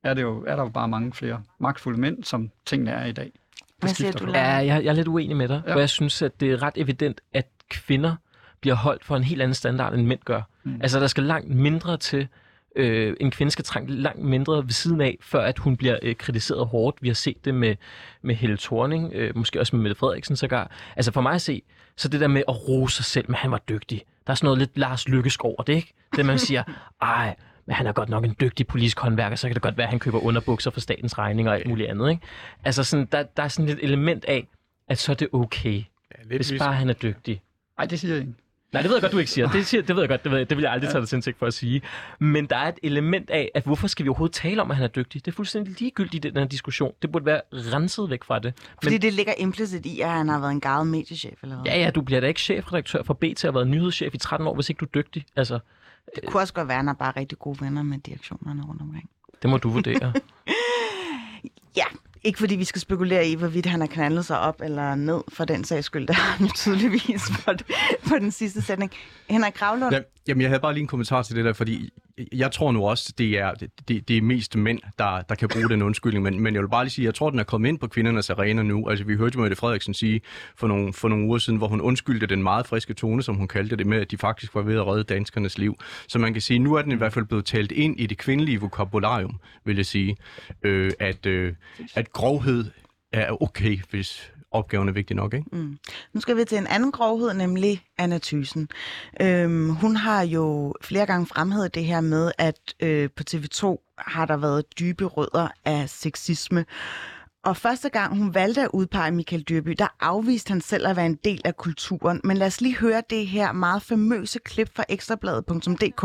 er det jo er der jo bare mange flere magtfulde mænd, som tingene er i dag. Hvad siger du? Ja, jeg, jeg er lidt uenig med dig, ja. Og jeg synes, at det er ret evident, at kvinder bliver holdt for en helt anden standard, end mænd gør. Mm. Altså, der skal langt mindre til, øh, en kvinde skal trænge langt mindre ved siden af, før at hun bliver øh, kritiseret hårdt. Vi har set det med, med Helle Thorning, øh, måske også med Mette Frederiksen sågar. Altså, for mig at se, så det der med at rose sig selv, men han var dygtig. Der er sådan noget lidt Lars Lykkeskov over det, ikke? Det, man siger, ej, men han er godt nok en dygtig politisk håndværker, så kan det godt være, at han køber underbukser for statens regning og alt muligt andet, ikke? Altså, sådan, der, der er sådan et element af, at så er det okay, ja, hvis bare han er dygtig. Nej, det siger jeg ikke. Nej, det ved jeg godt, du ikke siger. Det, siger, det ved jeg godt, det, ved jeg, det vil jeg aldrig tage dig til indsigt for at sige. Men der er et element af, at hvorfor skal vi overhovedet tale om, at han er dygtig? Det er fuldstændig ligegyldigt i den her diskussion. Det burde være renset væk fra det. Fordi men... det ligger implicit i, at han har været en garvet mediechef eller hvad? Ja, ja, du bliver da ikke chefredaktør for B T og været nyhedschef i tretten år, hvis ikke du er dygtig. Altså, det kunne også godt være, at han er bare rigtig gode venner med direktionerne rundt omkring. Det må du vurdere. Ja. Ikke fordi vi skal spekulere i, hvorvidt han har knaldet sig op eller ned for den sags skyld, der har han jo tydeligvis på den sidste sætning. Henrik Gravlund? Jamen, jeg havde bare lige en kommentar til det der, fordi jeg tror nu også, det er, det, det er mest mænd, der, der kan bruge den undskyldning, men, men jeg vil bare lige sige, jeg tror, den er kommet ind på kvindernes arena nu. Altså, vi hørte jo Mette Frederiksen sige for nogle, for nogle uger siden, hvor hun undskyldte den meget friske tone, som hun kaldte det, med, at de faktisk var ved at redde danskernes liv. Så man kan sige, nu er den i hvert fald blevet talt ind i det kvindelige vokabularium, vil jeg sige, øh, at, øh, at grovhed er okay, hvis opgaven er vigtig nok, ikke? Mm. Nu skal vi til en anden grovhed, nemlig Anna Thysen. Øhm, hun har jo flere gange fremhævet det her med, at øh, på T V to har der været dybe rødder af sexisme. Og første gang hun valgte at udpege Michael Dyrby, der afviste han selv at være en del af kulturen. Men lad os lige høre det her meget famøse klip fra ekstrabladet punktum d k,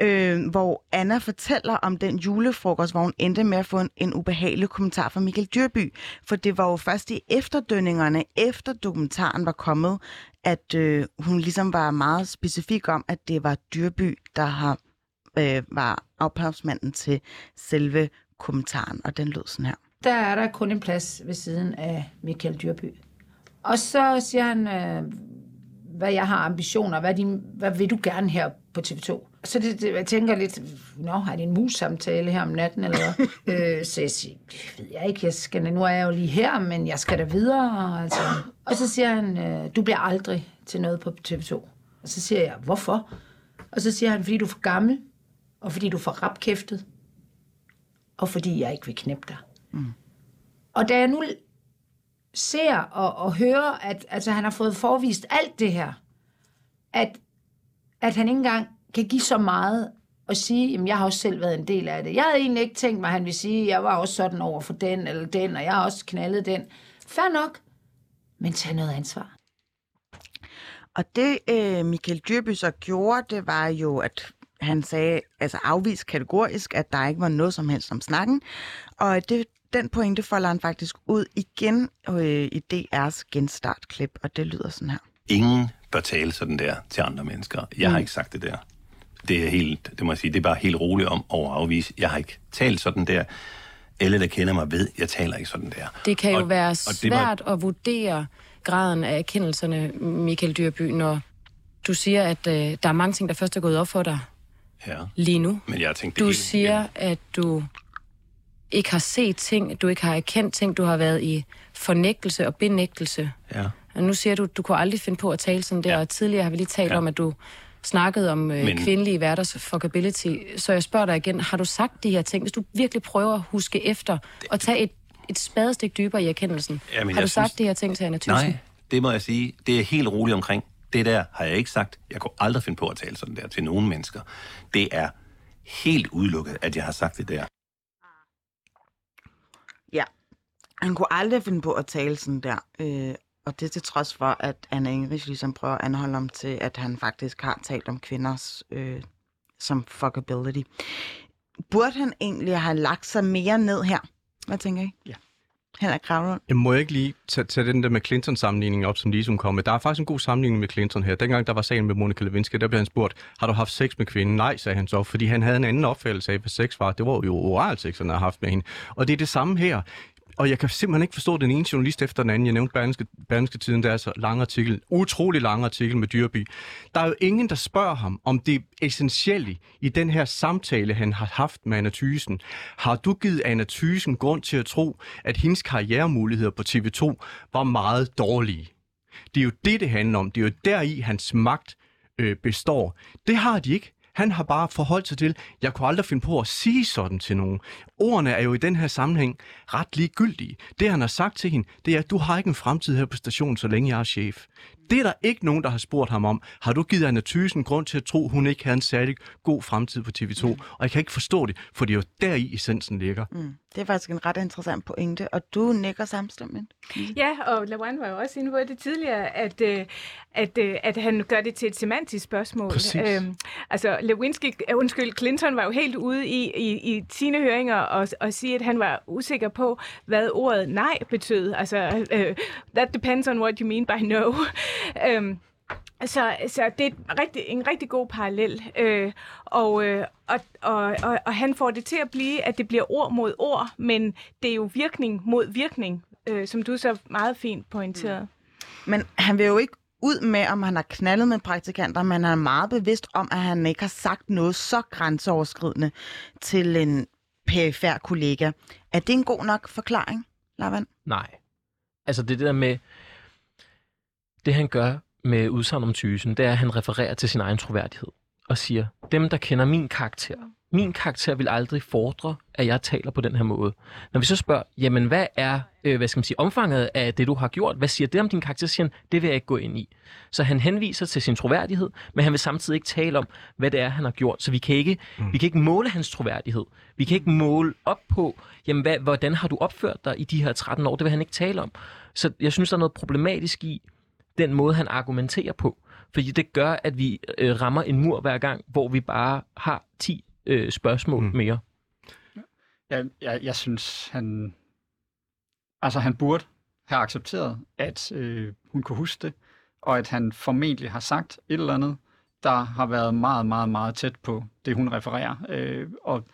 øh, hvor Anna fortæller om den julefrokost, hvor hun endte med at få en, en ubehagelig kommentar fra Michael Dyrby. For det var jo først i efterdønningerne, efter dokumentaren var kommet, at øh, hun ligesom var meget specifik om, at det var Dyrby, der har, øh, var ophavsmanden til selve kommentaren. Og den lød sådan her. Der er der kun en plads ved siden af Michael Dyrby. Og så siger han, øh, hvad jeg har ambitioner, hvad, din, hvad vil du gerne her på T V to? Så det, det, jeg tænker lidt, nå, har det en mus-samtale her om natten, eller øh, så jeg siger, ved jeg ikke, jeg skal, nu er jeg jo lige her, men jeg skal da videre. Altså. Og så siger han, øh, du bliver aldrig til noget på T V to. Og så siger jeg, hvorfor? Og så siger han, fordi du er for gammel, og fordi du er for rapkæftet, og fordi jeg ikke vil knæppe dig. Mm. Og da jeg nu ser og, og hører, at altså, han har fået forvist alt det her, at, at han ikke engang kan give så meget og sige, jamen jeg har også selv været en del af det. Jeg havde egentlig ikke tænkt mig, at han ville sige, jeg var også sådan over for den eller den, og jeg har også knaldet den. Fair nok, men tag noget ansvar. Og det øh, Michael Dyrby så gjorde, det var jo, at han sagde, altså afvist kategorisk, at der ikke var noget som helst om snakken, og det den pointe folder han faktisk ud igen øh, i D R's genstartklip, og det lyder sådan her. Ingen bør tale sådan der til andre mennesker. Jeg mm. har ikke sagt det der. Det er helt, det må jeg sige, det er bare helt roligt om over at afvise. Jeg har ikke talt sådan der. Alle, der kender mig, ved, jeg taler ikke sådan der. Det kan og, jo være svært var... at vurdere graden af erkendelserne, Michael Dyrby, når du siger, at øh, der er mange ting, der først er gået op for dig ja. Lige nu. Men jeg har tænkt, det du hele, siger, igen. At du... ikke har set ting, du ikke har erkendt ting, du har været i fornægtelse og benægtelse. Ja. Og nu siger du, du kunne aldrig finde på at tale sådan der, ja. Og tidligere har vi lige talt ja. Om, at du snakkede om øh, Men... kvindelige hverdags fuckability. Så jeg spørger dig igen, har du sagt de her ting? Hvis du virkelig prøver at huske efter og tage et, et spadestik dybere i erkendelsen, Jamen, har du sagt synes... de her ting til Anna Thysen? Nej, det må jeg sige. Det er helt roligt omkring. Det der har jeg ikke sagt. Jeg kunne aldrig finde på at tale sådan der til nogen mennesker. Det er helt udelukket, at jeg har sagt det der. Ja, han kunne aldrig finde på at tale sådan der, øh, og det til trods for, at Anna Ingrich ligesom prøver at anholde om til, at han faktisk har talt om kvinders øh, som fuckability. Burde han egentlig have lagt sig mere ned her? Hvad tænker I? Ja. Henrik Gravlund. Jeg må ikke lige tage, tage den der med Clinton-sammenligningen op, som ligesom kom med. Der er faktisk en god sammenligning med Clinton her. Dengang der var sagen med Monica Lewinsky, der blev han spurgt, har du haft sex med kvinden? Nej, sagde han så, fordi han havde en anden opfattelse af, hvad sex var. Det var jo oral sex, han havde haft med hende. Og det er det samme her. Og jeg kan simpelthen ikke forstå den ene journalist efter den anden. Jeg nævnte Berlingske, Berlingske Tiden, der er så lang artikel, utrolig lang artikel med Dyrby. Der er jo ingen, der spørger ham, om det essentielle i den her samtale, han har haft med Anna Thysen. Har du givet Anna Thysen grund til at tro, at hendes karrieremuligheder på T V to var meget dårlige? Det er jo det, det handler om. Det er jo deri, hans magt øh, består. Det har de ikke. Han har bare forholdt sig til, jeg kunne aldrig finde på at sige sådan til nogen. Ordene er jo i den her sammenhæng ret ligegyldige. Det, han har sagt til hende, det er, at du har ikke en fremtid her på stationen, så længe jeg er chef. Det er der ikke nogen, der har spurgt ham om. Har du givet Anna Thysen grund til at tro, hun ikke havde en særlig god fremtid på T V to? Mm. Og jeg kan ikke forstå det, for det er jo deri essensen ligger. Mm. Det er faktisk en ret interessant pointe, og du nikker samstemmigt. Ja, og Lavan var jo også inde på det tidligere, at, at, at, at han gør det til et semantisk spørgsmål. Æm, altså, Lewinsky, undskyld, Clinton var jo helt ude i, i, i sine høringer og, og sige, at han var usikker på, hvad ordet nej betød. Altså, uh, that depends on what you mean by no. Øhm, så, så det er rigtig, en rigtig god parallel, øh, og, øh, og, og, og, og han får det til at blive, at det bliver ord mod ord, men det er jo virkning mod virkning, øh, som du så meget fint pointerede. Men han vil jo ikke ud med, om han har knaldet med praktikanter, men han er meget bevidst om, at han ikke har sagt noget så grænseoverskridende til en perifær kollega. Er det en god nok forklaring, Lavan? Nej. Altså det der med, det han gør med udsagn om Thysen, det er, at han refererer til sin egen troværdighed og siger, dem der kender min karakter, min karakter vil aldrig fordre, at jeg taler på den her måde. Når vi så spørger, jamen hvad er øh, hvad skal man sige, omfanget af det, du har gjort? Hvad siger det om din karakter? Siger han, det vil jeg ikke gå ind i. Så han henviser til sin troværdighed, men han vil samtidig ikke tale om, hvad det er, han har gjort. Så vi kan ikke, mm. vi kan ikke måle hans troværdighed. Vi kan ikke måle op på, jamen, hvad, hvordan har du opført dig i de her tretten år? Det vil han ikke tale om. Så jeg synes, der er noget problematisk i den måde, han argumenterer på. Fordi det gør, at vi øh, rammer en mur hver gang, hvor vi bare har ti Øh, spørgsmål mm. mere. Jeg, jeg, jeg synes, han altså han burde have accepteret, at øh, hun kunne huske det, og at han formentlig har sagt et eller andet, der har været meget, meget, meget tæt på det, hun refererer. Øh, og,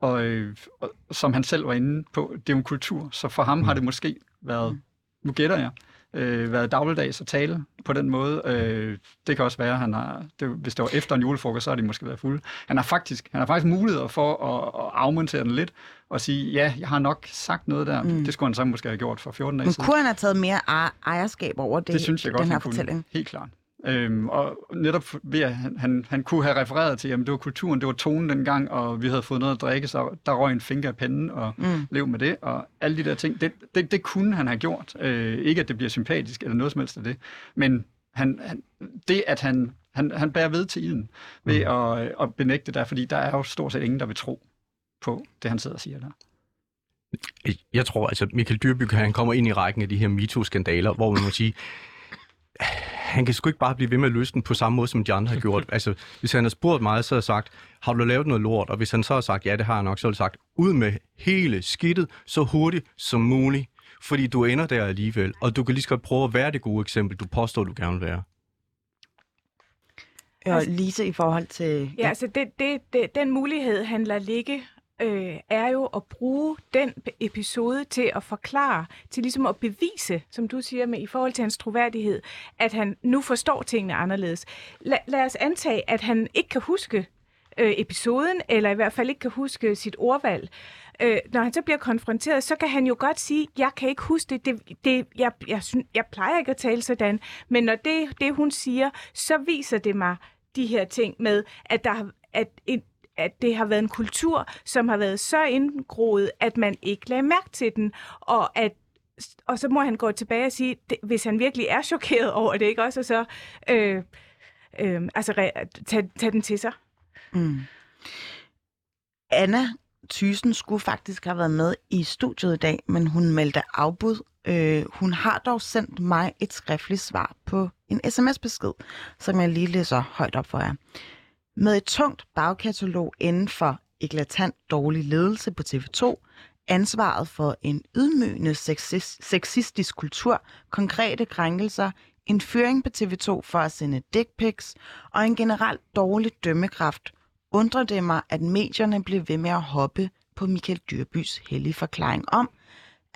og, øh, og som han selv var inde på, det er jo en kultur, så for ham mm. har det måske været, nu gætter jeg, Øh, været dagligdags at tale på den måde. Øh, det kan også være, han har, det, hvis det var efter en julefrokost, så har de måske været fulde. Han har faktisk, han har faktisk mulighed for at, at afmontere den lidt og sige, ja, jeg har nok sagt noget der. Mm. Det skulle han så måske have gjort for fjorten dage siden. Men kunne han have taget mere ejerskab over det, det synes jeg godt, den her fortælling? Helt klart. Øhm, og netop ved, at han, han, han kunne have refereret til, jamen det var kulturen, det var tonen dengang, og vi havde fået noget at drikke, så der røg en finger af panden, og mm. lev med det, og alle de der ting, det, det, det kunne han have gjort. Øh, ikke at det bliver sympatisk, eller noget som helst af det, men han, han, det, at han, han, han bærer ved til ilden, ved mm. at, at benægte det der, fordi der er jo stort set ingen, der vil tro på det, han sidder og siger der. Jeg tror, altså Michael Dyrby, han kommer ind i rækken af de her MeToo-skandaler, hvor man må sige, han kan sgu ikke bare blive ved med at løse den på samme måde, som de andre har gjort. Altså, hvis han har spurgt mig, så har sagt, har du lavet noget lort? Og hvis han så har sagt, ja, det har jeg nok, så har han sagt, ud med hele skidtet så hurtigt som muligt, fordi du ender der alligevel, og du kan lige så godt prøve at være det gode eksempel, du påstår, du gerne vil være. Og Lise, i forhold til... Ja, altså, det, det, det, den mulighed, han lader ligge, Øh, er jo at bruge den episode til at forklare, til ligesom at bevise, som du siger, med i forhold til hans troværdighed, at han nu forstår tingene anderledes. La- lad os antage, at han ikke kan huske øh, episoden, eller i hvert fald ikke kan huske sit ordvalg. Øh, når han så bliver konfronteret, så kan han jo godt sige, jeg kan ikke huske det, det, det jeg, jeg, jeg plejer ikke at tale sådan, men når det, det hun siger, så viser det mig de her ting med, at der at en at det har været en kultur, som har været så indgroet, at man ikke lagde mærke til den, og at og så må han gå tilbage og sige, det, hvis han virkelig er chokeret over det, ikke også, og så øh, øh, altså re- tage tag den til sig. Mm. Anna Thysen skulle faktisk have været med i studiet i dag, men hun meldte afbud. Øh, hun har dog sendt mig et skriftligt svar på en sms-besked, som jeg lige læser højt op for jer. Med et tungt bagkatalog inden for eklatant dårlig ledelse på T V to, ansvaret for en ydmygende sexistisk kultur, konkrete krænkelser, en fyring på T V to for at sende dick pics og en generelt dårlig dømmekraft, undrer det mig, at medierne bliver ved med at hoppe på Michael Dyrbys hellige forklaring om,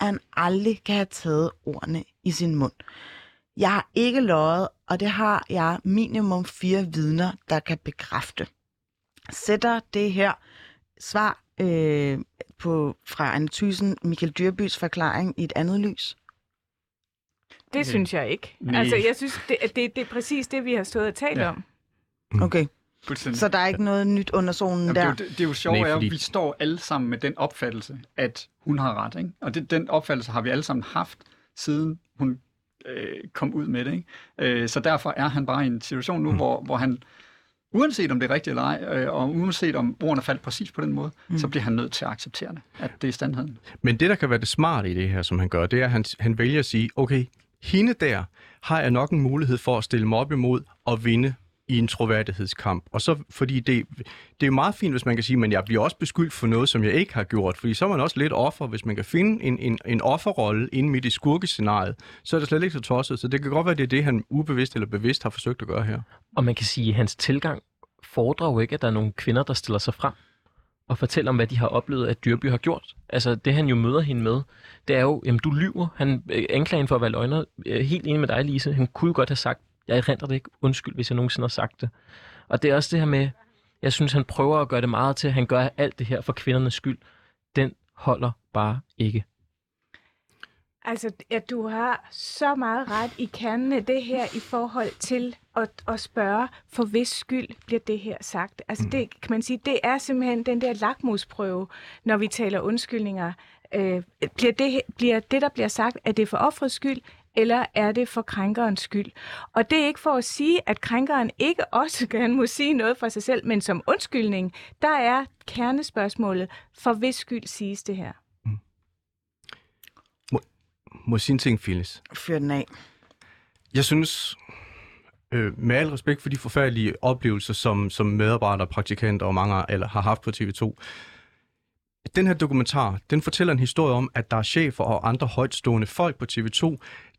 at han aldrig kan have taget ordene i sin mund. Jeg har ikke løjet, og det har jeg minimum fire vidner, der kan bekræfte. Sætter det her svar øh, på, fra Anna Thysen, Michael Dyrbys forklaring, i et andet lys? Det synes jeg ikke. Nej. Altså, jeg synes, det, det, det er præcis det, vi har stået og talt ja. om. Okay. Så der er ikke noget nyt under solen. Jamen, der? Det er jo, det er jo sjovt, fordi... at vi står alle sammen med den opfattelse, at hun har ret. Ikke? Og det, den opfattelse har vi alle sammen haft, siden hun... kom ud med det, ikke? Øh, så derfor er han bare i en situation nu, mm. hvor, hvor han, uanset om det er rigtigt eller ej, øh, og uanset om ordene faldt præcis på den måde, mm. så bliver han nødt til at acceptere det, at det er standheden. Men det, der kan være det smarte i det her, som han gør, det er, at han, han vælger at sige, okay, hende der har jeg nok en mulighed for at stille mig op imod og vinde i en troværdighedskamp. Og så, fordi det, det er meget fint, hvis man kan sige, men jeg bliver også beskyldt for noget, som jeg ikke har gjort, fordi så er man også lidt offer. Hvis man kan finde en, en, en offerrolle inde midt i skurkescenariet, så er det slet ikke så tosset. Så det kan godt være, det er det, han ubevidst eller bevidst har forsøgt at gøre her. Og man kan sige, at hans tilgang fordrer jo ikke, at der er nogle kvinder, der stiller sig frem og fortæller om, hvad de har oplevet, at Dyrby har gjort. Altså, det han jo møder hende med, det er jo, jamen du lyver. Han øh, anklager hende for at være løgner. Øh, helt enig med dig, Lise. Han kunne godt have sagt, Jeg erindrer det ikke. Undskyld, hvis jeg nogensinde har sagt det. Og det er også det her med, jeg synes, han prøver at gøre det meget til, han gør alt det her for kvindernes skyld. Den holder bare ikke. Altså, at du har så meget ret i kernen af det her i forhold til at, at spørge, for hvis skyld bliver det her sagt. Altså, det kan man sige, det er simpelthen den der lakmusprøve, når vi taler undskyldninger. Øh, bliver, det, bliver det, der bliver sagt, er det for offerets skyld, eller er det for krænkerens skyld? Og det er ikke for at sige, at krænkeren ikke også gerne må sige noget for sig selv, men som undskyldning, der er kernespørgsmålet, for hvis skyld siges det her. Må jeg sige en ting, Phyllis? Fyr den af. Jeg synes, øh, med al respekt for de forfærdelige oplevelser, som, som medarbejdere, praktikanter og mange eller har haft på T V to, den her dokumentar, den fortæller en historie om, at der er chefer og andre højtstående folk på T V to,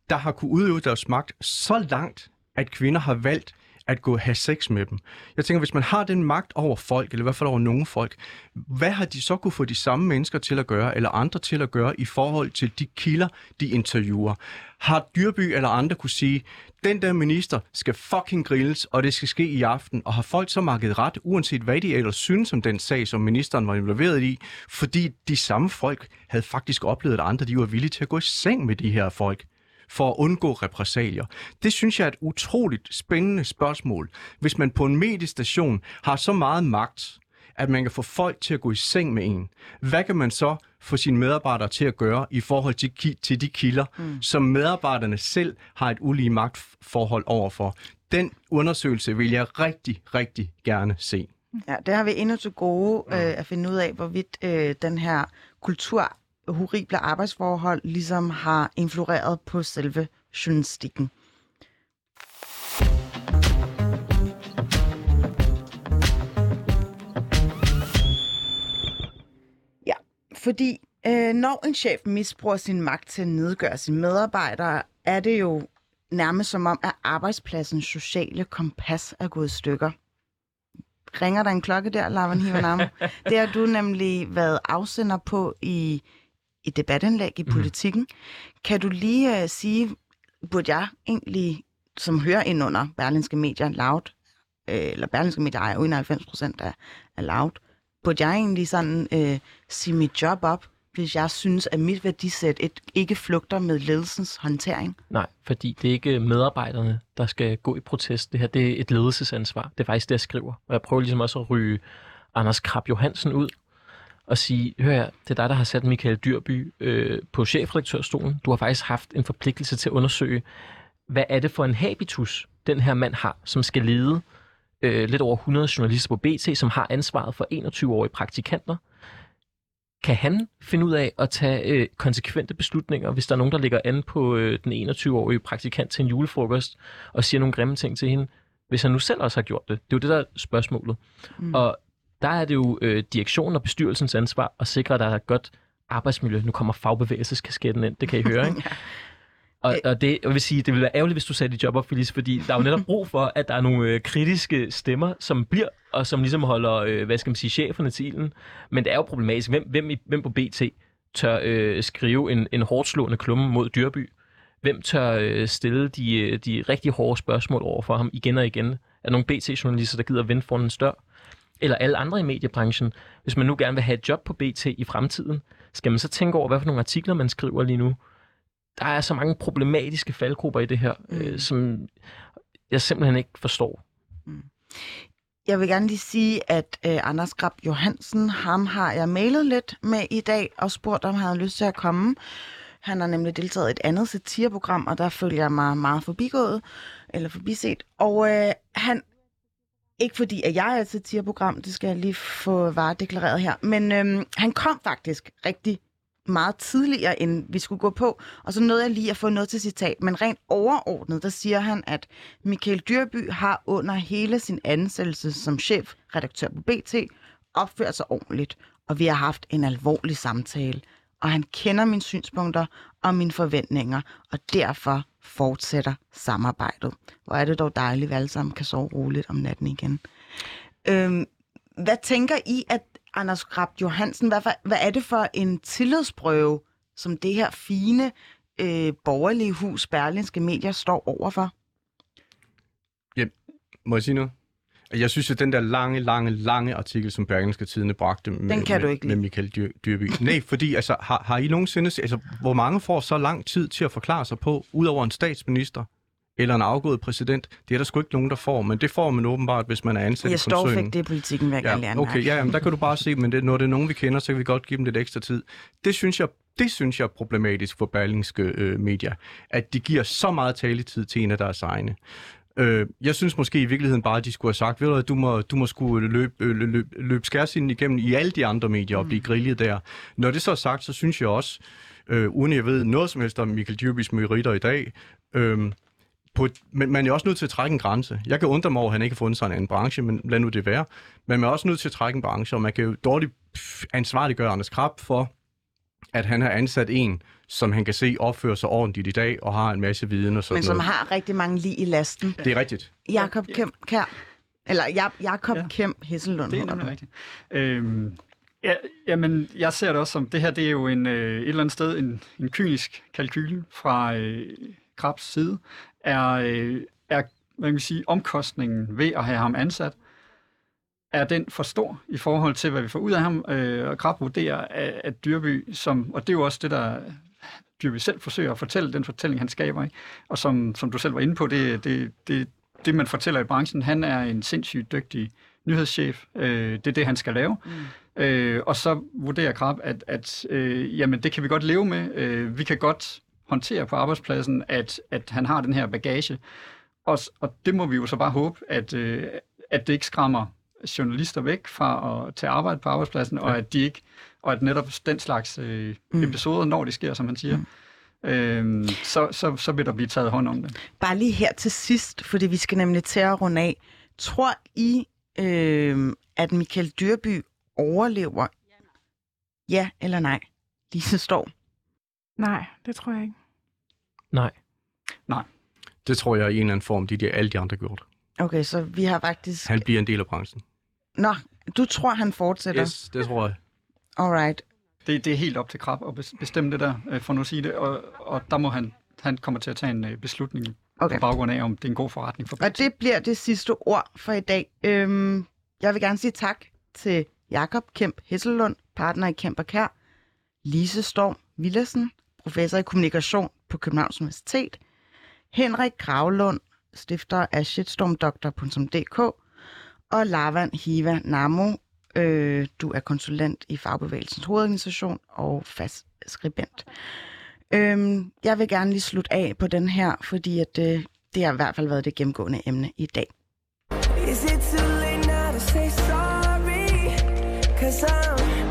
der har kunne udøve deres magt så langt, at kvinder har valgt at gå og have sex med dem. Jeg tænker, hvis man har den magt over folk, eller i hvert fald over nogle folk, hvad har de så kunne få de samme mennesker til at gøre, eller andre til at gøre, i forhold til de kilder, de interviewer? Har Dyrby eller andre kunne sige, den der minister skal fucking grilles, og det skal ske i aften, og har folk så markedet ret, uanset hvad de ellers synes om den sag, som ministeren var involveret i, fordi de samme folk havde faktisk oplevet, at andre de var villige til at gå i seng med de her folk, for at undgå repressalier. Det synes jeg er et utroligt spændende spørgsmål. Hvis man på en mediestation har så meget magt, at man kan få folk til at gå i seng med en, hvad kan man så få sine medarbejdere til at gøre i forhold til, ki- til de kilder, mm. som medarbejderne selv har et ulige magtforhold overfor? Den undersøgelse vil jeg rigtig, rigtig gerne se. Ja, der har vi endnu til gode øh, at finde ud af, hvorvidt øh, den her kultur horrible arbejdsforhold ligesom har influeret på selve journalistikken. Ja, fordi øh, når en chef misbruger sin magt til at nedgøre sine medarbejdere, er det jo nærmest som om, at arbejdspladsens sociale kompas er gået i stykker. Ringer der en klokke der, Lavan Heevan Amo? Det har du nemlig været afsender på i i debatindlæg i Politikken. Mm. Kan du lige uh, sige, burde jeg egentlig, som hører ind under Berlingske Medier Loud, øh, eller Berlingske Medier ejer enoghalvfems procent af, af Loud, burde jeg egentlig sådan øh, sige mit job op, hvis jeg synes, at mit værdisæt et, ikke flugter med ledelsens håndtering? Nej, fordi det er ikke medarbejderne, der skal gå i protest. Det her, det er et ledelsesansvar. Det er faktisk det, jeg skriver. Og jeg prøver ligesom også at ryge Anders Krab-Johansen ud, og sige, hør her, det er dig, der har sat Michael Dyrby øh, på chefredaktørstolen. Du har faktisk haft en forpligtelse til at undersøge, hvad er det for en habitus, den her mand har, som skal lede øh, lidt over hundrede journalister på B T, som har ansvaret for enogtyve-årige praktikanter. Kan han finde ud af at tage øh, konsekvente beslutninger, hvis der er nogen, der ligger an på øh, den enogtyve-årige praktikant til en julefrokost og siger nogle grimme ting til hende, hvis han nu selv også har gjort det? Det er jo det, der er spørgsmålet. Mm. Og der er det jo øh, direktionen og bestyrelsens ansvar at sikre, at der er et godt arbejdsmiljø. Nu kommer fagbevægelseskasketten ind, det kan I høre, ikke? ja. Og, og det, jeg vil sige, det ville være ærgerligt, hvis du satte dit job op, Phyllis, fordi der er jo netop brug for, at der er nogle øh, kritiske stemmer, som bliver, og som ligesom holder, øh, hvad skal man sige, cheferne til ilden. Men det er jo problematisk. Hvem, hvem, hvem på B T tør øh, skrive en, en hårdt slående klumme mod Dyrby? Hvem tør øh, stille de, de rigtig hårde spørgsmål over for ham igen og igen? Er nogle B T-journalister, der gider vente foran en dør? Eller alle andre i mediebranchen, hvis man nu gerne vil have et job på B T i fremtiden, skal man så tænke over, hvad for nogle artikler man skriver lige nu. Der er så mange problematiske faldgrupper i det her, mm. øh, som jeg simpelthen ikke forstår. Mm. Jeg vil gerne lige sige, at øh, Anders Krab-Johansen, ham har jeg mailet lidt med i dag og spurgt, om han havde lyst til at komme. Han har nemlig deltaget i et andet satireprogram, og der følger jeg mig meget forbigået, eller forbiset, og øh, han... Ikke fordi, at jeg er et satireprogram, det skal jeg lige få varedeklareret her, men øhm, han kom faktisk rigtig meget tidligere, end vi skulle gå på, og så nåede jeg lige at få noget til citat, men rent overordnet, der siger han, at Michael Dyrby har under hele sin ansættelse som chefredaktør på B T opført sig ordentligt, og vi har haft en alvorlig samtale, og han kender mine synspunkter og mine forventninger, og derfor fortsætter samarbejdet. Hvor er det dog dejligt, at vi alle sammen kan sove roligt om natten igen. Øhm, hvad tænker I, at Anders Krab-Johansen, hvad, hvad er det for en tillidsprøve, som det her fine øh, borgerlige hus Berlingske Medier står overfor? Må jeg sige noget? Jeg synes, at den der lange, lange, lange artikel, som Berlingske Tidende bragte med, den kan du ikke med, med Michael Dyrby. Nej, fordi altså, har, har I nogensinde... Altså, hvor mange får så lang tid til at forklare sig på, udover en statsminister eller en afgået præsident? Det er der sgu ikke nogen, der får, men det får man åbenbart, hvis man er ansat i koncernen. Jeg står fik det i politikken, hvad jeg ja, gerne okay, ja, jamen, der kan du bare se, men det, når det er nogen, vi kender, så kan vi godt give dem lidt ekstra tid. Det synes jeg... Det synes jeg er problematisk for Berlingske øh, Medier, at de giver så meget taletid til en af deres egne. Øh, jeg synes måske i virkeligheden bare, at de skulle have sagt, ved du, du må, du må skulle løbe, løbe, løbe skærsinden igennem i alle de andre medier og blive grillet der. Når det så er sagt, så synes jeg også, øh, uden jeg ved noget som helst om Michael Dyrbys meritter i dag, øh, på, men man er også nødt til at trække en grænse. Jeg kan undre mig over, at han ikke har fundet sig en anden branche, men lad nu det være. Men man er også nødt til at trække en branche, og man kan jo dårligt ansvarliggøre Anders Krab for, at han har ansat en, som han kan se opfører sig ordentligt i dag, og har en masse viden og sådan noget. Men som noget. Har rigtig mange lig i lasten. Det er rigtigt. Jakob Kemp Kær. Eller Jakob ja. Kemp Hessellund. Det er nemlig rigtigt. Øhm, ja, jamen, jeg ser det også som, det her det er jo en, øh, et eller andet sted en, en kynisk kalkyle fra øh, Krabs side, er, øh, er hvad kan man sige, omkostningen ved at have ham ansat, er den for stor i forhold til, hvad vi får ud af ham, øh, og Krab vurderer, at, at Dyrby, som, og det er jo også det, der Dyrby selv forsøger at fortælle, den fortælling, han skaber, ikke? Og som, som du selv var inde på, det, det, det, det man fortæller i branchen, han er en sindssygt dygtig nyhedschef, øh, det er det, han skal lave, mm. øh, og så vurderer Krab, at, at øh, jamen, det kan vi godt leve med, øh, vi kan godt håndtere på arbejdspladsen, at, at han har den her bagage, og, og det må vi jo så bare håbe, at, øh, at det ikke skræmmer journalister væk fra at tage arbejde på arbejdspladsen, ja. og at de ikke, og at netop den slags øh, mm. episoder, når de sker, som man siger, mm. øhm, så, så, så vil der blive taget hånd om det. Bare lige her til sidst, fordi vi skal nemlig til at runde af. Tror I, øh, at Michael Dyrby overlever? Ja eller nej? Lise Storm? Nej, det tror jeg ikke. Nej. Nej. Det tror jeg i en eller anden form, de der alle de andre gjort. Okay, så vi har faktisk... Han bliver en del af branchen. Nå, du tror, han fortsætter? Yes, det tror jeg. Alright. Det, det er helt op til Krab at bestemme det der, for nu at sige det, og, og der må han, han kommer til at tage en beslutning okay. på baggrund af, om det er en god forretning for B T. Og det bliver det sidste ord for i dag. Øhm, jeg vil gerne sige tak til Jakob Kemp Hessellund, partner i Kemp og Kær, Lise Storm Villadsen, professor i kommunikation på Københavns Universitet, Henrik Gravlund, stifter af shitstorm punktum d k og Lavan Heevan Amo. Øh, du er konsulent i Fagbevægelsens hovedorganisation og fast skribent. Øh, jeg vil gerne lige slutte af på den her, fordi at, øh, det har i hvert fald været det gennemgående emne i dag. Is it too late now to say sorry? 'Cause I'm